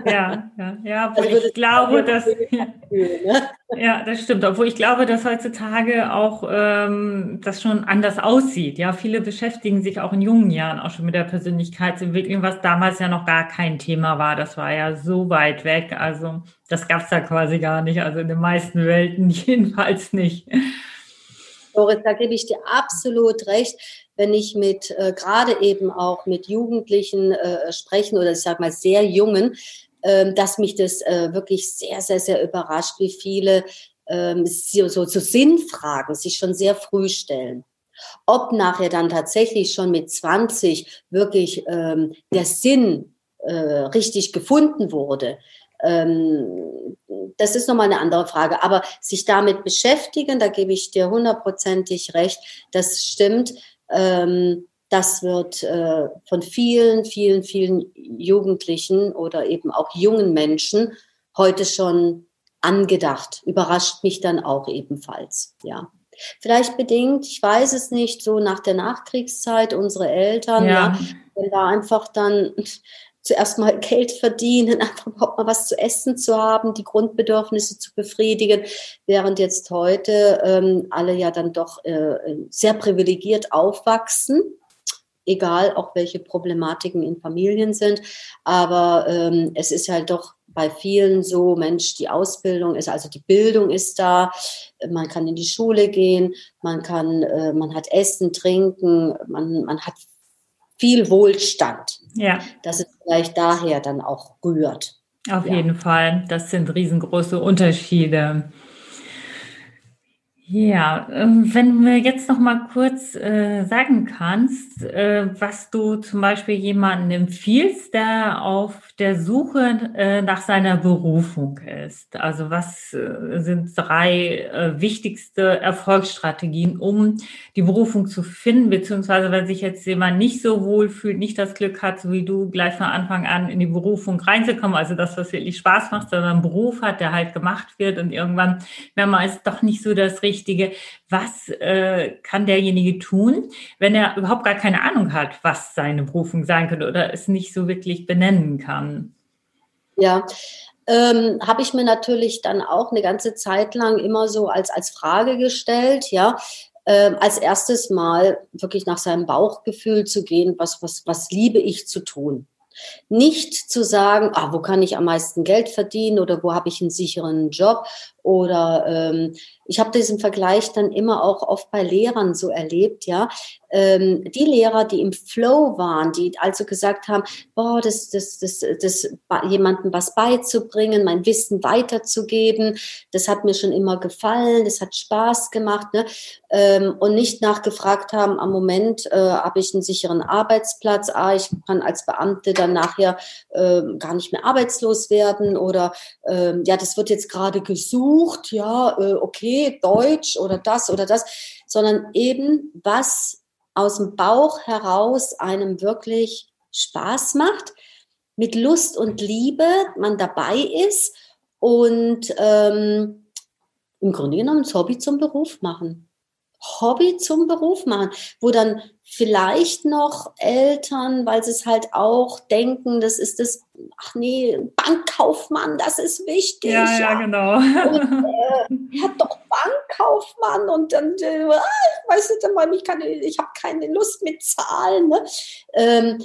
Ja, ja, ja, obwohl also ich glaube, dass Gefühl, ne? Ja, das stimmt, obwohl ich glaube, dass heutzutage auch ähm, das schon anders aussieht. Ja, viele beschäftigen sich auch in jungen Jahren auch schon mit der Persönlichkeitsentwicklung, was damals ja noch gar kein Thema war. Das war ja so weit weg, also das gab es da quasi gar nicht, also in den meisten Welten jedenfalls nicht. Doris, da gebe ich dir absolut recht, wenn ich mit, äh, gerade eben auch mit Jugendlichen äh, sprechen oder ich sage mal sehr Jungen, äh, dass mich das äh, wirklich sehr, sehr, sehr überrascht, wie viele äh, so, so, so Sinnfragen sich schon sehr früh stellen. Ob nachher dann tatsächlich schon mit zwanzig wirklich äh, der Sinn äh, richtig gefunden wurde, das ist nochmal eine andere Frage, aber sich damit beschäftigen, da gebe ich dir hundertprozentig recht, das stimmt, das wird von vielen, vielen, vielen Jugendlichen oder eben auch jungen Menschen heute schon angedacht, überrascht mich dann auch ebenfalls, ja. Vielleicht bedingt, ich weiß es nicht, so nach der Nachkriegszeit, unsere Eltern, ja, ja, wenn da einfach dann zuerst mal Geld verdienen, einfach überhaupt mal was zu essen zu haben, die Grundbedürfnisse zu befriedigen, während jetzt heute ähm, alle ja dann doch äh, sehr privilegiert aufwachsen, egal auch welche Problematiken in Familien sind, aber ähm, es ist halt doch bei vielen so, Mensch, die Ausbildung ist, also die Bildung ist da, man kann in die Schule gehen, man kann, äh, man hat Essen, Trinken, man, man hat viel Wohlstand, ja, dass es vielleicht daher dann auch rührt. Auf ja. jeden Fall, das sind riesengroße Unterschiede. Ja, wenn du jetzt noch mal kurz äh, sagen kannst, äh, was du zum Beispiel jemandem empfiehlst, der auf der Suche äh, nach seiner Berufung ist. Also was äh, sind drei äh, wichtigste Erfolgsstrategien, um die Berufung zu finden, beziehungsweise wenn sich jetzt jemand nicht so wohl fühlt, nicht das Glück hat, so wie du, gleich von Anfang an in die Berufung reinzukommen, also das, was wirklich Spaß macht, sondern einen Beruf hat, der halt gemacht wird und irgendwann mehrmals doch nicht so das Richtige. Was äh, kann derjenige tun, wenn er überhaupt gar keine Ahnung hat, was seine Berufung sein könnte oder es nicht so wirklich benennen kann? Ja, ähm, habe ich mir natürlich dann auch eine ganze Zeit lang immer so als, als Frage gestellt, ja, ähm, als erstes mal wirklich nach seinem Bauchgefühl zu gehen, was, was, was liebe ich zu tun. Nicht zu sagen, ah, wo kann ich am meisten Geld verdienen oder wo habe ich einen sicheren Job oder ähm, ich habe diesen Vergleich dann immer auch oft bei Lehrern so erlebt, ja, ähm, die Lehrer, die im Flow waren, die also gesagt haben, boah, das, das, das, das, das jemandem was beizubringen, mein Wissen weiterzugeben, das hat mir schon immer gefallen, das hat Spaß gemacht, ne? ähm, und nicht nachgefragt haben, am Moment äh, habe ich einen sicheren Arbeitsplatz, ah, ich kann als Beamte dann nachher äh, gar nicht mehr arbeitslos werden oder äh, ja, das wird jetzt gerade gesucht, ja, okay, Deutsch oder das oder das, sondern eben, was aus dem Bauch heraus einem wirklich Spaß macht, mit Lust und Liebe man dabei ist und ähm, im Grunde genommen das Hobby zum Beruf machen. Hobby zum Beruf machen, wo dann vielleicht noch Eltern, weil sie es halt auch denken, das ist das, ach nee, Bankkaufmann, das ist wichtig. Ja, ja, ja. Genau. Und, äh, hat doch Bankkaufmann und dann, äh, ich weiß nicht, weil ich, kann, ich habe keine Lust mit Zahlen. Ne? Ähm,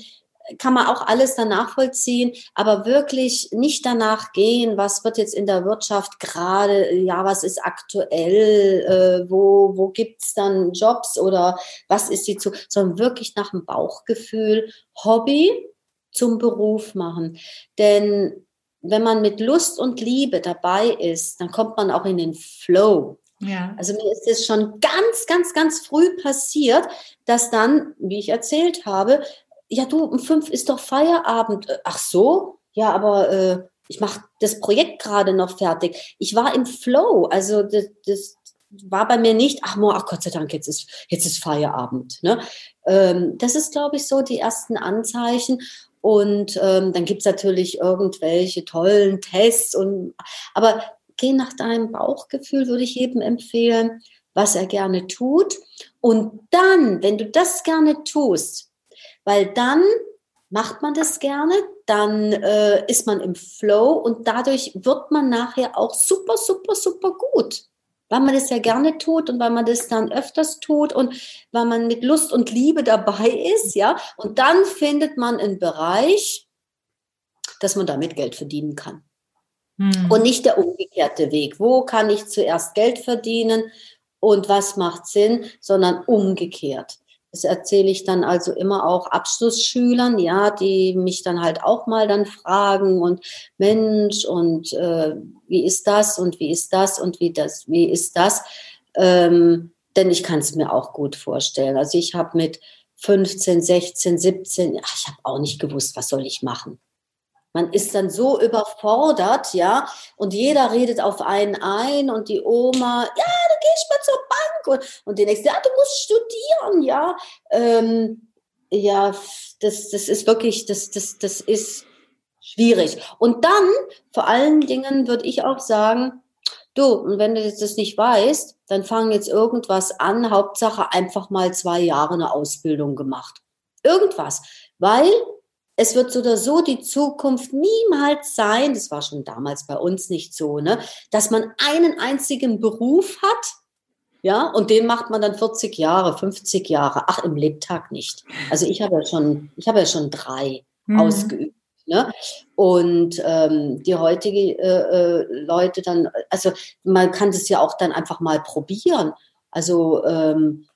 kann man auch alles dann nachvollziehen, aber wirklich nicht danach gehen, was wird jetzt in der Wirtschaft gerade, ja, was ist aktuell, äh, wo, wo gibt es dann Jobs oder was ist die zu, sondern wirklich nach dem Bauchgefühl Hobby zum Beruf machen. Denn wenn man mit Lust und Liebe dabei ist, dann kommt man auch in den Flow. Ja. Also mir ist es schon ganz, ganz, ganz früh passiert, dass dann, wie ich erzählt habe, ja, du, um fünf ist doch Feierabend. Ach so? Ja, aber äh, ich mache das Projekt gerade noch fertig. Ich war im Flow. Also das, das war bei mir nicht, ach, ach Gott sei Dank, jetzt ist, jetzt ist Feierabend. Ne? Ähm, das ist, glaube ich, so die ersten Anzeichen. Und ähm, dann gibt es natürlich irgendwelche tollen Tests. Und, aber geh nach deinem Bauchgefühl, würde ich jedem empfehlen, was er gerne tut. Und dann, wenn du das gerne tust, weil dann macht man das gerne, dann äh, ist man im Flow und dadurch wird man nachher auch super, super, super gut, weil man das ja gerne tut und weil man das dann öfters tut und weil man mit Lust und Liebe dabei ist, ja. Und dann findet man einen Bereich, dass man damit Geld verdienen kann. Hm. Und nicht der umgekehrte Weg. Wo kann ich zuerst Geld verdienen und was macht Sinn, sondern umgekehrt. Das erzähle ich dann also immer auch Abschlussschülern, ja, die mich dann halt auch mal dann fragen und Mensch und äh, wie ist das und wie ist das und wie das, wie ist das? Ähm, denn ich kann es mir auch gut vorstellen. Also ich habe mit fünfzehn, sechzehn, siebzehn, ach, ich habe auch nicht gewusst, was soll ich machen. Man ist dann so überfordert, ja, und jeder redet auf einen ein und die Oma, ja, du gehst mal zur Bank und, und die nächste, ja, du musst studieren, ja. Ähm, ja, das, das ist wirklich, das, das, das ist schwierig. Und dann, vor allen Dingen, würde ich auch sagen, du, und wenn du jetzt das nicht weißt, dann fang jetzt irgendwas an, Hauptsache einfach mal zwei Jahre eine Ausbildung gemacht. Irgendwas, weil es wird so oder so die Zukunft niemals sein, das war schon damals bei uns nicht so, ne, dass man einen einzigen Beruf hat, ja, und den macht man dann vierzig Jahre, fünfzig Jahre, ach, im Lebtag nicht. Also ich habe ja schon, ich habe ja schon drei mhm. ausgeübt, ne, und ähm, die heutigen äh, äh, Leute dann, also man kann das ja auch dann einfach mal probieren, also ähm,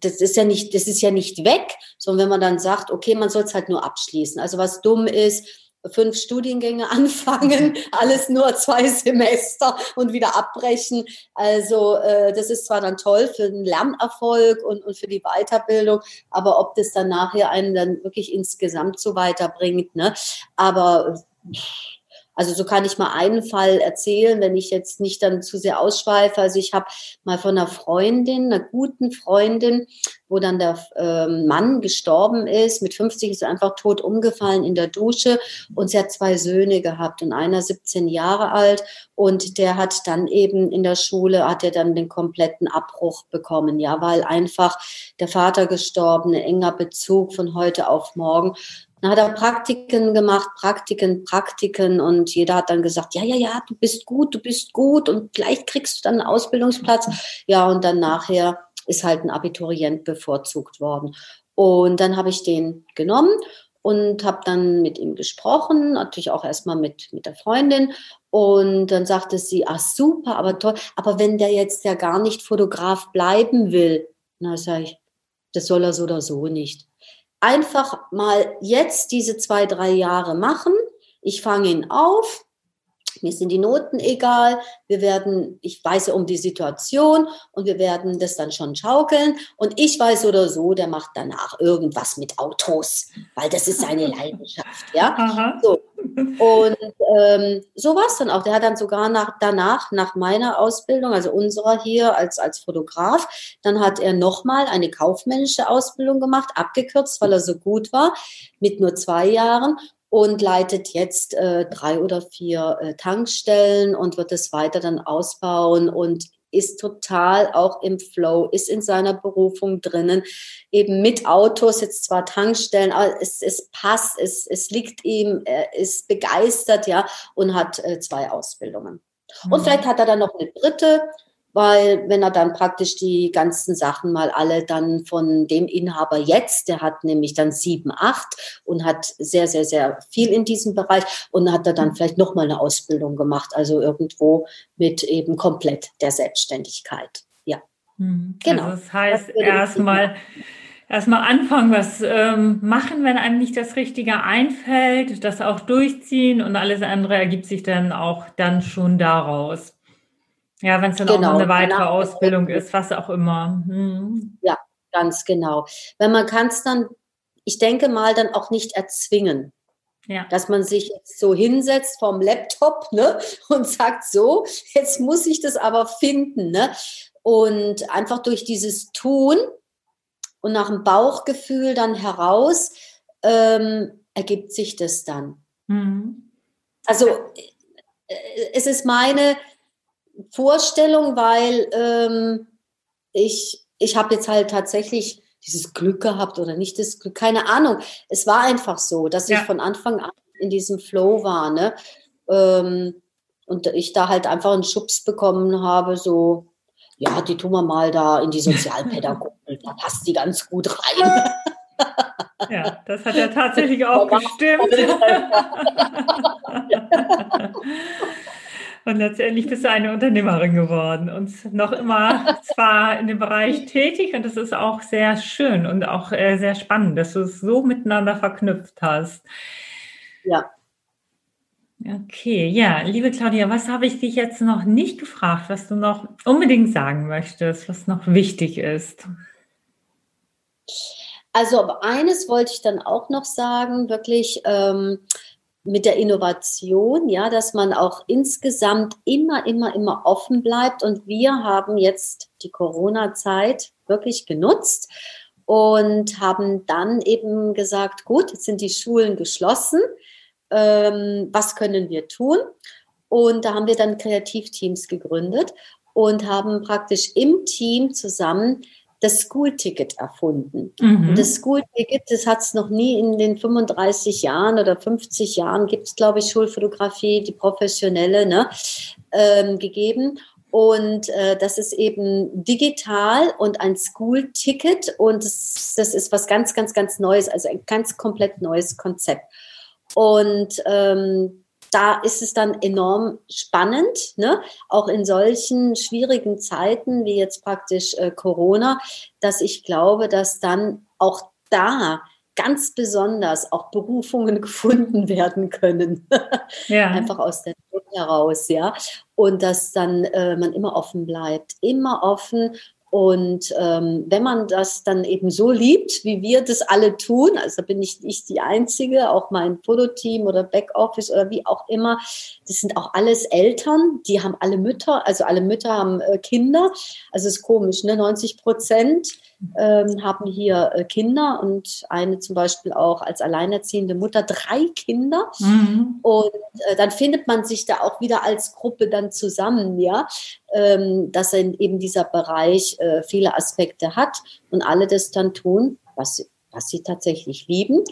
Das ist ja nicht, das ist ja nicht weg, sondern wenn man dann sagt, okay, man soll es halt nur abschließen. Also was dumm ist, fünf Studiengänge anfangen, alles nur zwei Semester und wieder abbrechen. Also äh, das ist zwar dann toll für den Lernerfolg und, und für die Weiterbildung, aber ob das dann nachher einen dann wirklich insgesamt so weiterbringt, ne? Aber also so kann ich mal einen Fall erzählen, wenn ich jetzt nicht dann zu sehr ausschweife. Also ich habe mal von einer Freundin, einer guten Freundin, wo dann der ähm, Mann gestorben ist, mit fünfzig ist er einfach tot umgefallen in der Dusche und sie hat zwei Söhne gehabt und einer siebzehn Jahre alt und der hat dann eben in der Schule, hat er dann den kompletten Abbruch bekommen, ja, weil einfach der Vater gestorben, ein enger Bezug von heute auf morgen. Dann hat er Praktiken gemacht, Praktiken, Praktiken und jeder hat dann gesagt, ja, ja, ja, du bist gut, du bist gut und gleich kriegst du dann einen Ausbildungsplatz. Ja, und dann nachher ist halt ein Abiturient bevorzugt worden. Und dann habe ich den genommen und habe dann mit ihm gesprochen, natürlich auch erstmal mit, mit der Freundin. Und dann sagte sie, ah super, aber toll, aber wenn der jetzt ja gar nicht Fotograf bleiben will, na, sage ich, das soll er so oder so nicht. Einfach mal jetzt diese zwei, drei Jahre machen. Ich fange ihn auf. Mir sind die Noten egal. Wir werden, ich weiß ja um die Situation und wir werden das dann schon schaukeln. Und ich weiß oder so, der macht danach irgendwas mit Autos, weil das ist seine Leidenschaft, ja. Aha. So. Und ähm, so war es dann auch. Der hat dann sogar nach, danach, nach meiner Ausbildung, also unserer hier als, als Fotograf, dann hat er nochmal eine kaufmännische Ausbildung gemacht, abgekürzt, weil er so gut war, mit nur zwei Jahren und leitet jetzt äh, drei oder vier äh, Tankstellen und wird es weiter dann ausbauen und ist total auch im Flow, ist in seiner Berufung drinnen, eben mit Autos, jetzt zwar Tankstellen, aber es, es passt, es, es liegt ihm, er ist begeistert, ja, und hat äh, zwei Ausbildungen. Mhm. Und vielleicht hat er dann noch eine dritte, weil wenn er dann praktisch die ganzen Sachen mal alle dann von dem Inhaber jetzt, der hat nämlich dann sieben, acht und hat sehr, sehr, sehr viel in diesem Bereich und hat er dann vielleicht nochmal eine Ausbildung gemacht, also irgendwo mit eben komplett der Selbstständigkeit. Ja, mhm. Genau. Also das heißt, erstmal erstmal anfangen, was ähm, machen, wenn einem nicht das Richtige einfällt, das auch durchziehen und alles andere ergibt sich dann auch dann schon daraus. Ja, wenn es dann genau, auch eine weitere genau. Ausbildung ist, was auch immer. Hm. Ja, ganz genau. Wenn man kann es dann, ich denke mal, dann auch nicht erzwingen. Ja. Dass man sich jetzt so hinsetzt vorm Laptop, ne, und sagt so, jetzt muss ich das aber finden, ne? Und einfach durch dieses Tun und nach dem Bauchgefühl dann heraus ähm, ergibt sich das dann. Mhm. Also es ist meine Vorstellung, weil ähm, ich, ich habe jetzt halt tatsächlich dieses Glück gehabt oder nicht das Glück, keine Ahnung. Es war einfach so, dass ja. ich von Anfang an in diesem Flow war, ne? Ähm, und ich da halt einfach einen Schubs bekommen habe, so, ja, die tun wir mal da in die Sozialpädagogik, da passt die ganz gut rein. Ja, das hat ja tatsächlich auch gestimmt. Und letztendlich bist du eine Unternehmerin geworden und noch immer zwar in dem Bereich tätig und das ist auch sehr schön und auch sehr spannend, dass du es so miteinander verknüpft hast. Ja. Okay, ja, liebe Claudia, was habe ich dich jetzt noch nicht gefragt, was du noch unbedingt sagen möchtest, was noch wichtig ist? Also, aber eines wollte ich dann auch noch sagen, wirklich, ähm, mit der Innovation, ja, dass man auch insgesamt immer, immer, immer offen bleibt. Und wir haben jetzt die Corona-Zeit wirklich genutzt und haben dann eben gesagt, gut, jetzt sind die Schulen geschlossen, ähm, was können wir tun? Und da haben wir dann Kreativteams gegründet und haben praktisch im Team zusammen das School-Ticket erfunden. Mhm. Und das School-Ticket, das hat es noch nie in den fünfunddreißig Jahren oder fünfzig Jahren, gibt es, glaube ich, Schulfotografie, die professionelle, ne, ähm, gegeben. Und äh, das ist eben digital und ein School-Ticket. Und das, das ist was ganz, ganz, ganz Neues, also ein ganz komplett neues Konzept. Und ähm, da ist es dann enorm spannend, ne? Auch in solchen schwierigen Zeiten wie jetzt praktisch äh, Corona, dass ich glaube, dass dann auch da ganz besonders auch Berufungen gefunden werden können. Ja. Einfach aus der Not heraus, ja. Und dass dann äh, man immer offen bleibt, immer offen. Und ähm, wenn man das dann eben so liebt, wie wir das alle tun, also bin ich nicht die Einzige, auch mein Fototeam oder Backoffice oder wie auch immer, das sind auch alles Eltern, die haben alle Mütter, also alle Mütter haben äh, Kinder, also ist komisch, ne? neunzig Prozent ähm, haben hier äh, Kinder und eine zum Beispiel auch als alleinerziehende Mutter, drei Kinder. Mhm. Und äh, dann findet man sich da auch wieder als Gruppe dann zusammen, ja, ähm, dass in eben dieser Bereich viele Aspekte hat und alle das dann tun, was, was sie tatsächlich lieben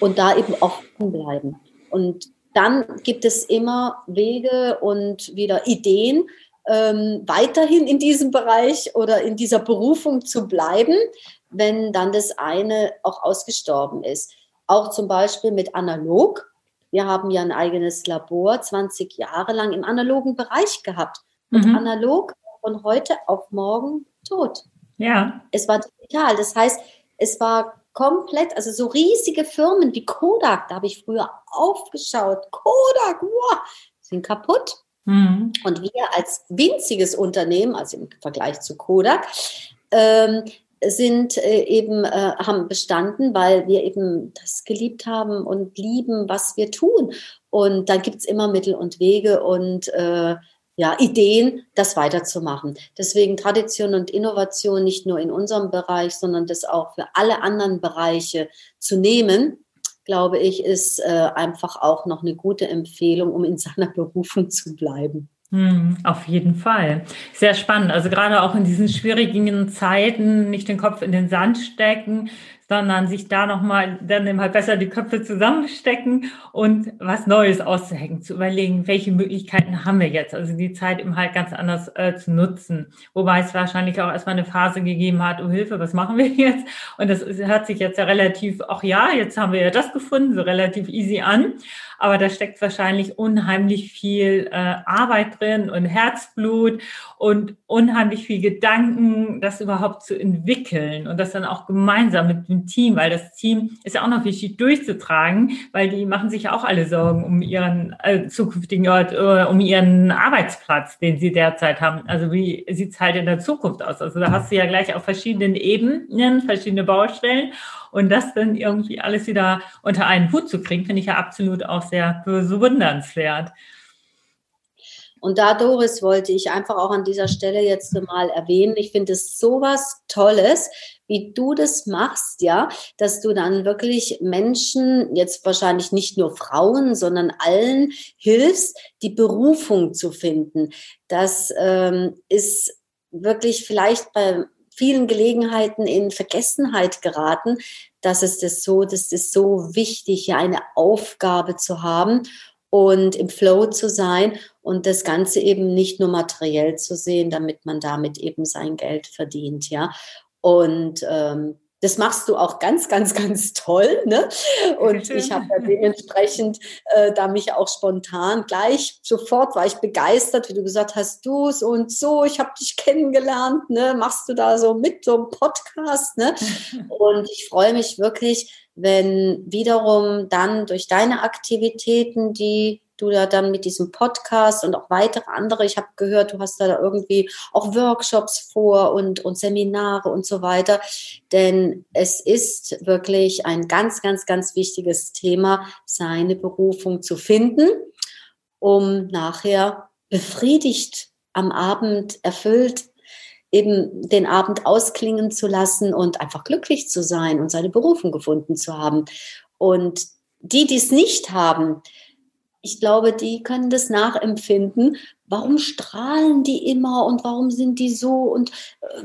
und da eben offen bleiben. Und dann gibt es immer Wege und wieder Ideen, ähm, weiterhin in diesem Bereich oder in dieser Berufung zu bleiben, wenn dann das eine auch ausgestorben ist. Auch zum Beispiel mit analog. Wir haben ja ein eigenes Labor zwanzig Jahre lang im analogen Bereich gehabt. Und mhm. analog von heute auf morgen tot. Ja. Es war digital. Das heißt, es war komplett, also so riesige Firmen wie Kodak, da habe ich früher aufgeschaut. Kodak, wow, sind kaputt. Mhm. Und wir als winziges Unternehmen, also im Vergleich zu Kodak, ähm, sind äh, eben, äh, haben bestanden, weil wir eben das geliebt haben und lieben, was wir tun. Und da gibt es immer Mittel und Wege und äh, ja, Ideen, das weiterzumachen. Deswegen Tradition und Innovation nicht nur in unserem Bereich, sondern das auch für alle anderen Bereiche zu nehmen, glaube ich, ist äh, einfach auch noch eine gute Empfehlung, um in seiner Berufung zu bleiben. Auf jeden Fall. Sehr spannend. Also gerade auch in diesen schwierigen Zeiten nicht den Kopf in den Sand stecken, sondern sich da nochmal, dann eben halt besser die Köpfe zusammenstecken und was Neues auszuhängen, zu überlegen, welche Möglichkeiten haben wir jetzt? Also die Zeit eben halt ganz anders äh, zu nutzen. Wobei es wahrscheinlich auch erstmal eine Phase gegeben hat, oh Hilfe, was machen wir jetzt? Und das hört sich jetzt ja relativ, ach ja, jetzt haben wir ja das gefunden, so relativ easy an. Aber da steckt wahrscheinlich unheimlich viel äh, Arbeit drin und Herzblut und unheimlich viel Gedanken, das überhaupt zu entwickeln und das dann auch gemeinsam mit dem Team, weil das Team ist ja auch noch wichtig durchzutragen, weil die machen sich ja auch alle Sorgen um ihren äh, zukünftigen Ort, äh, um ihren Arbeitsplatz, den sie derzeit haben. Also wie sieht's halt in der Zukunft aus? Also da hast du ja gleich auf verschiedenen Ebenen verschiedene Baustellen und das dann irgendwie alles wieder unter einen Hut zu kriegen, finde ich ja absolut auch sehr bewundernswert. Und da, Doris, wollte ich einfach auch an dieser Stelle jetzt mal erwähnen, ich finde es sowas Tolles, wie du das machst, ja, dass du dann wirklich Menschen, jetzt wahrscheinlich nicht nur Frauen, sondern allen hilfst, die Berufung zu finden. Das ähm, ist wirklich vielleicht bei vielen Gelegenheiten in Vergessenheit geraten, dass es das so, das ist so wichtig, ja, eine Aufgabe zu haben und im Flow zu sein und das Ganze eben nicht nur materiell zu sehen, damit man damit eben sein Geld verdient, ja. Und ähm, das machst du auch ganz, ganz, ganz toll, ne? Und ich habe ja dementsprechend äh, da mich auch spontan gleich sofort war ich begeistert, wie du gesagt hast, du so und so, ich habe dich kennengelernt, ne? Machst du da so mit, so einem Podcast, ne? Und ich freue mich wirklich, wenn wiederum dann durch deine Aktivitäten, die du da dann mit diesem Podcast und auch weitere andere, ich habe gehört, du hast da irgendwie auch Workshops vor und, und Seminare und so weiter, denn es ist wirklich ein ganz, ganz, ganz wichtiges Thema, seine Berufung zu finden, um nachher befriedigt am Abend erfüllt eben den Abend ausklingen zu lassen und einfach glücklich zu sein und seine Berufung gefunden zu haben. Und die, die es nicht haben, ich glaube, die können das nachempfinden. Warum strahlen die immer und warum sind die so? Und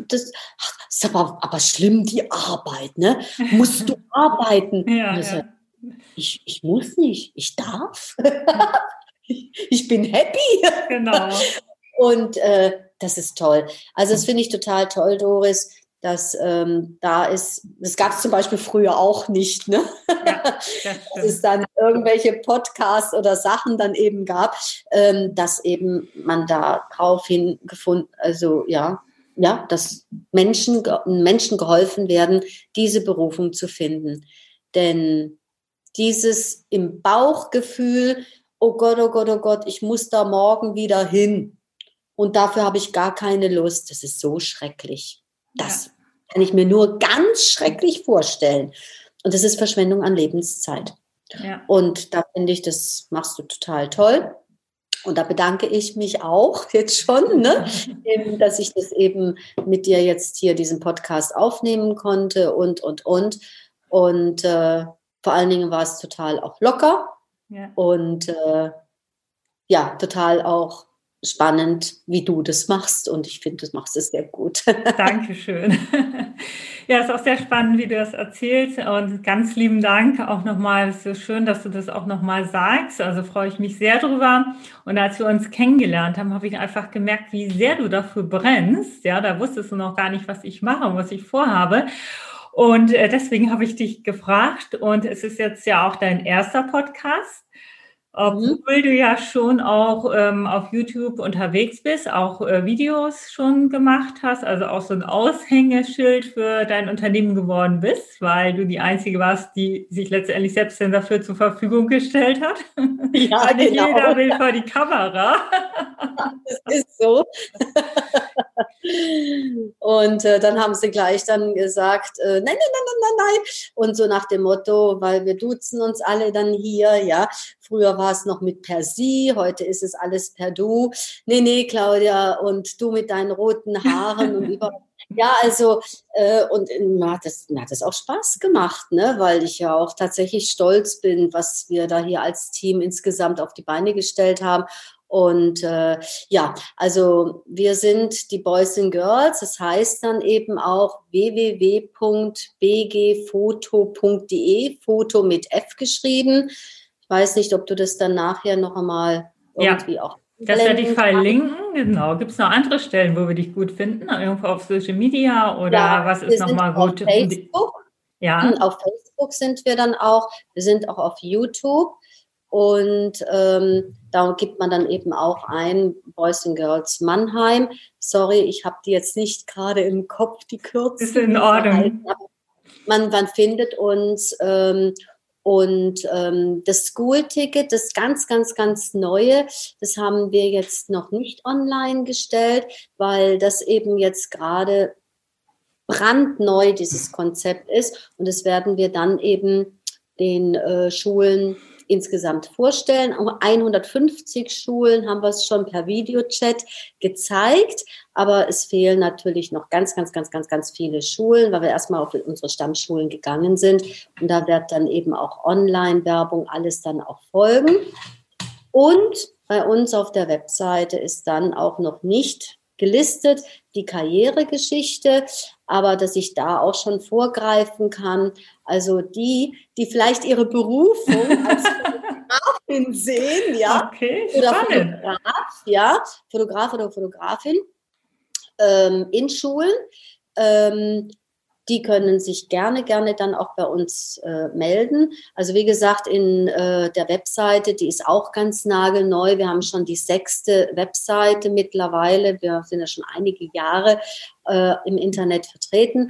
das ach, ist aber, aber schlimm, die Arbeit, ne? Musst du arbeiten? Ja, also, ja. Ich, ich muss nicht, ich darf. Ich bin happy. Genau. Und äh, das ist toll. Also das finde ich total toll, Doris, dass ähm, da ist, das gab es zum Beispiel früher auch nicht, ne? Ja, dass es dann irgendwelche Podcasts oder Sachen dann eben gab, ähm, dass eben man da drauf hin gefunden, also ja, ja, dass Menschen, Menschen geholfen werden, diese Berufung zu finden. Denn dieses im Bauchgefühl, oh Gott, oh Gott, oh Gott, ich muss da morgen wieder hin. Und dafür habe ich gar keine Lust. Das ist so schrecklich. Das ja. kann ich mir nur ganz schrecklich vorstellen. Und das ist Verschwendung an Lebenszeit. Ja. Und da finde ich, das machst du total toll. Und da bedanke ich mich auch jetzt schon, ne? Dass ich das eben mit dir jetzt hier diesen Podcast aufnehmen konnte und, und, und. Und äh, vor allen Dingen war es total auch locker. Ja. Und äh, ja, total auch spannend, wie du das machst und ich finde, du machst es sehr gut. Dankeschön. Ja, ist auch sehr spannend, wie du das erzählst und ganz lieben Dank auch nochmal. Es ist so schön, dass du das auch nochmal sagst, also freue ich mich sehr drüber und als wir uns kennengelernt haben, habe ich einfach gemerkt, wie sehr du dafür brennst, ja, da wusstest du noch gar nicht, was ich mache und was ich vorhabe. Und deswegen habe ich dich gefragt und es ist jetzt ja auch dein erster Podcast. Obwohl du ja schon auch ähm, auf YouTube unterwegs bist, auch äh, Videos schon gemacht hast, also auch so ein Aushängeschild für dein Unternehmen geworden bist, weil du die Einzige warst, die sich letztendlich selbst denn dafür zur Verfügung gestellt hat. Ja, genau. Nicht jeder will vor die Kamera. Das ist so. Und äh, dann haben sie gleich dann gesagt, äh, nein, nein, nein, nein, nein. Und so nach dem Motto, weil wir duzen uns alle dann hier, ja. Früher war es noch mit per Sie, heute ist es alles per Du. Nee, nee, Claudia, und du mit deinen roten Haaren und überhaupt. Ja, also, äh, und mir hat das, mir hat das auch Spaß gemacht, ne? Weil ich ja auch tatsächlich stolz bin, was wir da hier als Team insgesamt auf die Beine gestellt haben. Und äh, ja, also wir sind die Boys and Girls. Das heißt dann eben auch w w w punkt b g foto punkt d e, Foto mit F geschrieben. Ich weiß nicht, ob du das dann nachher noch einmal irgendwie ja. auch Das werde ich verlinken, genau. Gibt es noch andere Stellen, wo wir dich gut finden? Irgendwo auf Social Media oder ja, was ist nochmal gut? Facebook. Ja. Auf Facebook sind wir dann auch. Wir sind auch auf YouTube und ähm, da gibt man dann eben auch ein Boys and Girls Mannheim. Sorry, ich habe die jetzt nicht gerade im Kopf, die Kürze. Ist in Ordnung. Man, man findet uns. Ähm, Und ähm, das School-Ticket, das ganz, ganz, ganz Neue, das haben wir jetzt noch nicht online gestellt, weil das eben jetzt gerade brandneu, dieses Konzept ist. Und das werden wir dann eben den äh, Schulen insgesamt vorstellen. hundertfünfzig Schulen haben wir es schon per Videochat gezeigt, aber es fehlen natürlich noch ganz, ganz, ganz, ganz, ganz viele Schulen, weil wir erstmal auf unsere Stammschulen gegangen sind und da wird dann eben auch Online-Werbung alles dann auch folgen. Und bei uns auf der Webseite ist dann auch noch nicht gelistet die Karrieregeschichte, aber dass ich da auch schon vorgreifen kann, also die, die vielleicht ihre Berufung als Fotografin sehen, ja, okay, oder Fotograf, ja, Fotograf oder Fotografin ähm, in Schulen, ähm, die können sich gerne, gerne dann auch bei uns äh, melden. Also wie gesagt, in äh, der Webseite, die ist auch ganz nagelneu. Wir haben schon die sechste Webseite mittlerweile. Wir sind ja schon einige Jahre äh, im Internet vertreten.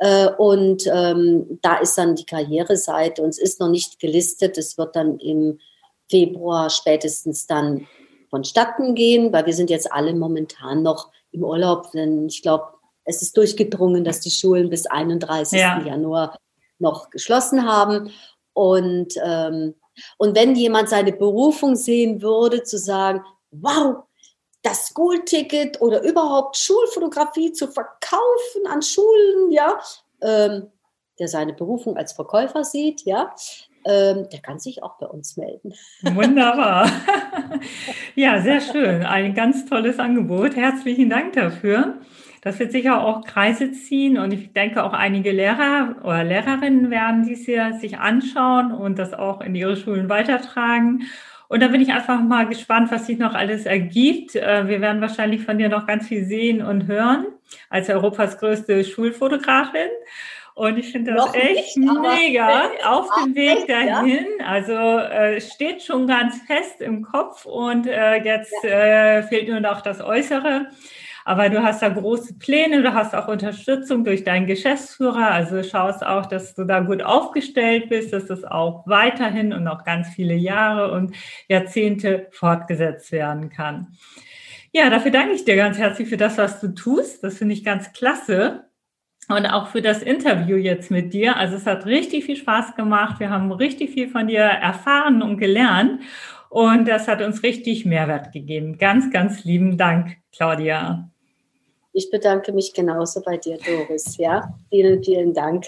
Äh, und ähm, da ist dann die Karriereseite. Uns ist noch nicht gelistet. Es wird dann im Februar spätestens dann vonstatten gehen, weil wir sind jetzt alle momentan noch im Urlaub. Denn ich glaube, es ist durchgedrungen, dass die Schulen bis einunddreißigsten Ja. Januar noch geschlossen haben. Und, ähm, und wenn jemand seine Berufung sehen würde, zu sagen, wow, das School-Ticket oder überhaupt Schulfotografie zu verkaufen an Schulen, ja, ähm, der seine Berufung als Verkäufer sieht, ja, ähm, der kann sich auch bei uns melden. Wunderbar. Ja, sehr schön. Ein ganz tolles Angebot. Herzlichen Dank dafür. Das wird sicher auch Kreise ziehen und ich denke auch einige Lehrer oder Lehrerinnen werden dies hier sich anschauen und das auch in ihre Schulen weitertragen. Und da bin ich einfach mal gespannt, was sich noch alles ergibt. Wir werden wahrscheinlich von dir noch ganz viel sehen und hören als Europas größte Schulfotografin. Und ich finde das noch echt nicht, mega auf dem Weg dahin. Ja. Also äh, steht schon ganz fest im Kopf und äh, jetzt äh, fehlt nur noch das Äußere. Aber du hast da große Pläne, du hast auch Unterstützung durch deinen Geschäftsführer. Also schaust auch, dass du da gut aufgestellt bist, dass das auch weiterhin und noch ganz viele Jahre und Jahrzehnte fortgesetzt werden kann. Ja, dafür danke ich dir ganz herzlich für das, was du tust. Das finde ich ganz klasse. Und auch für das Interview jetzt mit dir. Also es hat richtig viel Spaß gemacht. Wir haben richtig viel von dir erfahren und gelernt. Und das hat uns richtig Mehrwert gegeben. Ganz, ganz lieben Dank, Claudia. Ich bedanke mich genauso bei dir, Doris. Ja, vielen, vielen Dank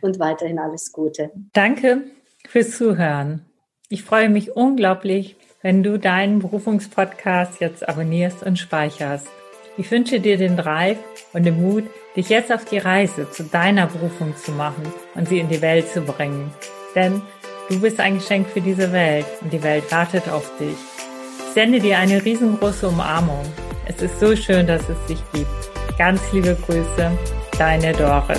und weiterhin alles Gute. Danke fürs Zuhören. Ich freue mich unglaublich, wenn du deinen Berufungspodcast jetzt abonnierst und speicherst. Ich wünsche dir den Drive und den Mut, dich jetzt auf die Reise zu deiner Berufung zu machen und sie in die Welt zu bringen. Denn du bist ein Geschenk für diese Welt und die Welt wartet auf dich. Ich sende dir eine riesengroße Umarmung. Es ist so schön, dass es dich gibt. Ganz liebe Grüße, deine Doris.